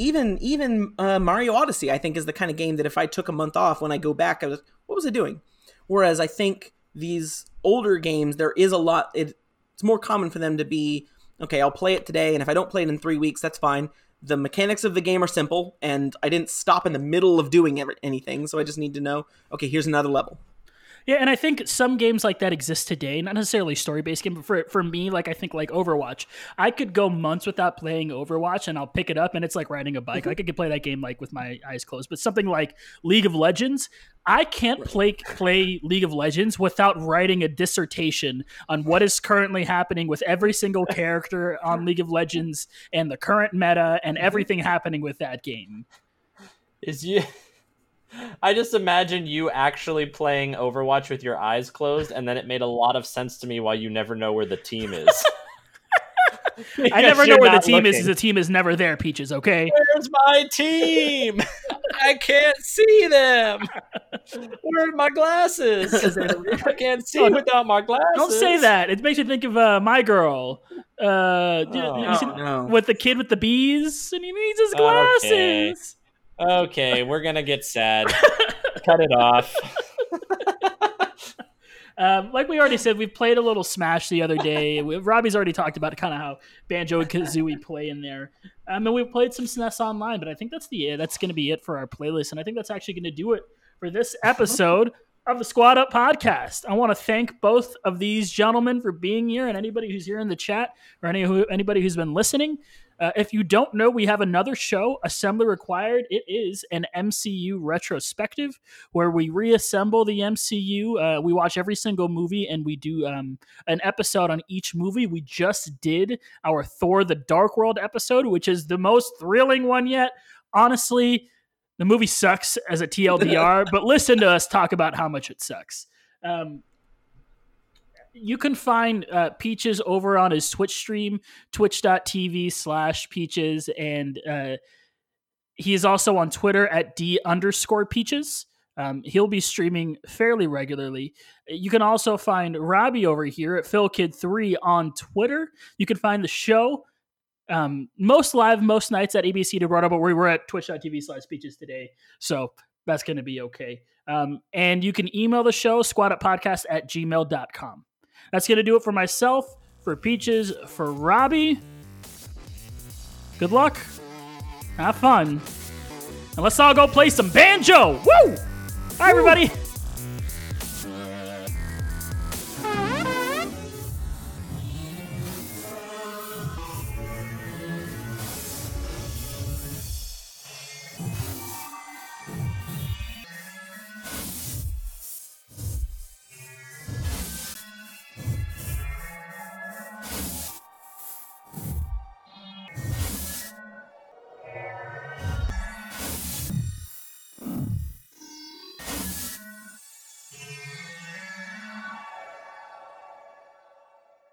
Mario Odyssey, I think, is the kind of game that if I took a month off, when I go back, I was, what was I doing? Whereas I think these older games, there is a lot... It's more common for them to be, okay, I'll play it today, and if I don't play it in 3 weeks, that's fine. The mechanics of the game are simple, and I didn't stop in the middle of doing anything, so I just need to know, okay, here's another level. Yeah, and I think some games like that exist today, not necessarily story-based game, but for me, like I think like Overwatch. I could go months without playing Overwatch, and I'll pick it up, and it's like riding a bike. Mm-hmm. I could play that game like with my eyes closed, but something like League of Legends, I can't play League of Legends without writing a dissertation on what is currently happening with every single character on League of Legends and the current meta and everything happening with that game. I just imagine you actually playing Overwatch with your eyes closed, and then it made a lot of sense to me why you never know where the team is. I never know where the team is, because the team is never there, Peaches, okay? Where's my team? I can't see them. Where are my glasses? I can't see without my glasses. Don't say that. It makes you think of My Girl. With the kid with the bees, and he needs his glasses. Okay. Okay, we're gonna get sad. Cut it off. Like we already said, we played a little Smash the other day. Robbie's already talked about kind of how Banjo-Kazooie play in there. And we played some SNES Online, but I think that's gonna be it for our playlist, and I think that's actually gonna do it for this episode of the Squad Up podcast. I want to thank both of these gentlemen for being here, and anybody who's here in the chat or anybody who's been listening. If you don't know, we have another show, Assembly Required. It is an MCU retrospective where we reassemble the MCU. We watch every single movie, and we do an episode on each movie. We just did our Thor: The Dark World episode, which is the most thrilling one yet. Honestly, The movie sucks as a TLDR, but listen to us talk about how much it sucks. You can find Peaches over on his Twitch stream, twitch.tv/Peaches. And he is also on Twitter at D_Peaches. He'll be streaming fairly regularly. You can also find Robbie over here at PhilKid3 on Twitter. You can find the show most live, most nights at ABC Toronto, but we were at twitch.tv/Peaches today. So that's going to be okay. And you can email the show, squaduppodcast@gmail.com. That's going to do it for myself, for Peaches, for Robbie. Good luck. Have fun. And let's all go play some banjo. Woo! Bye, everybody.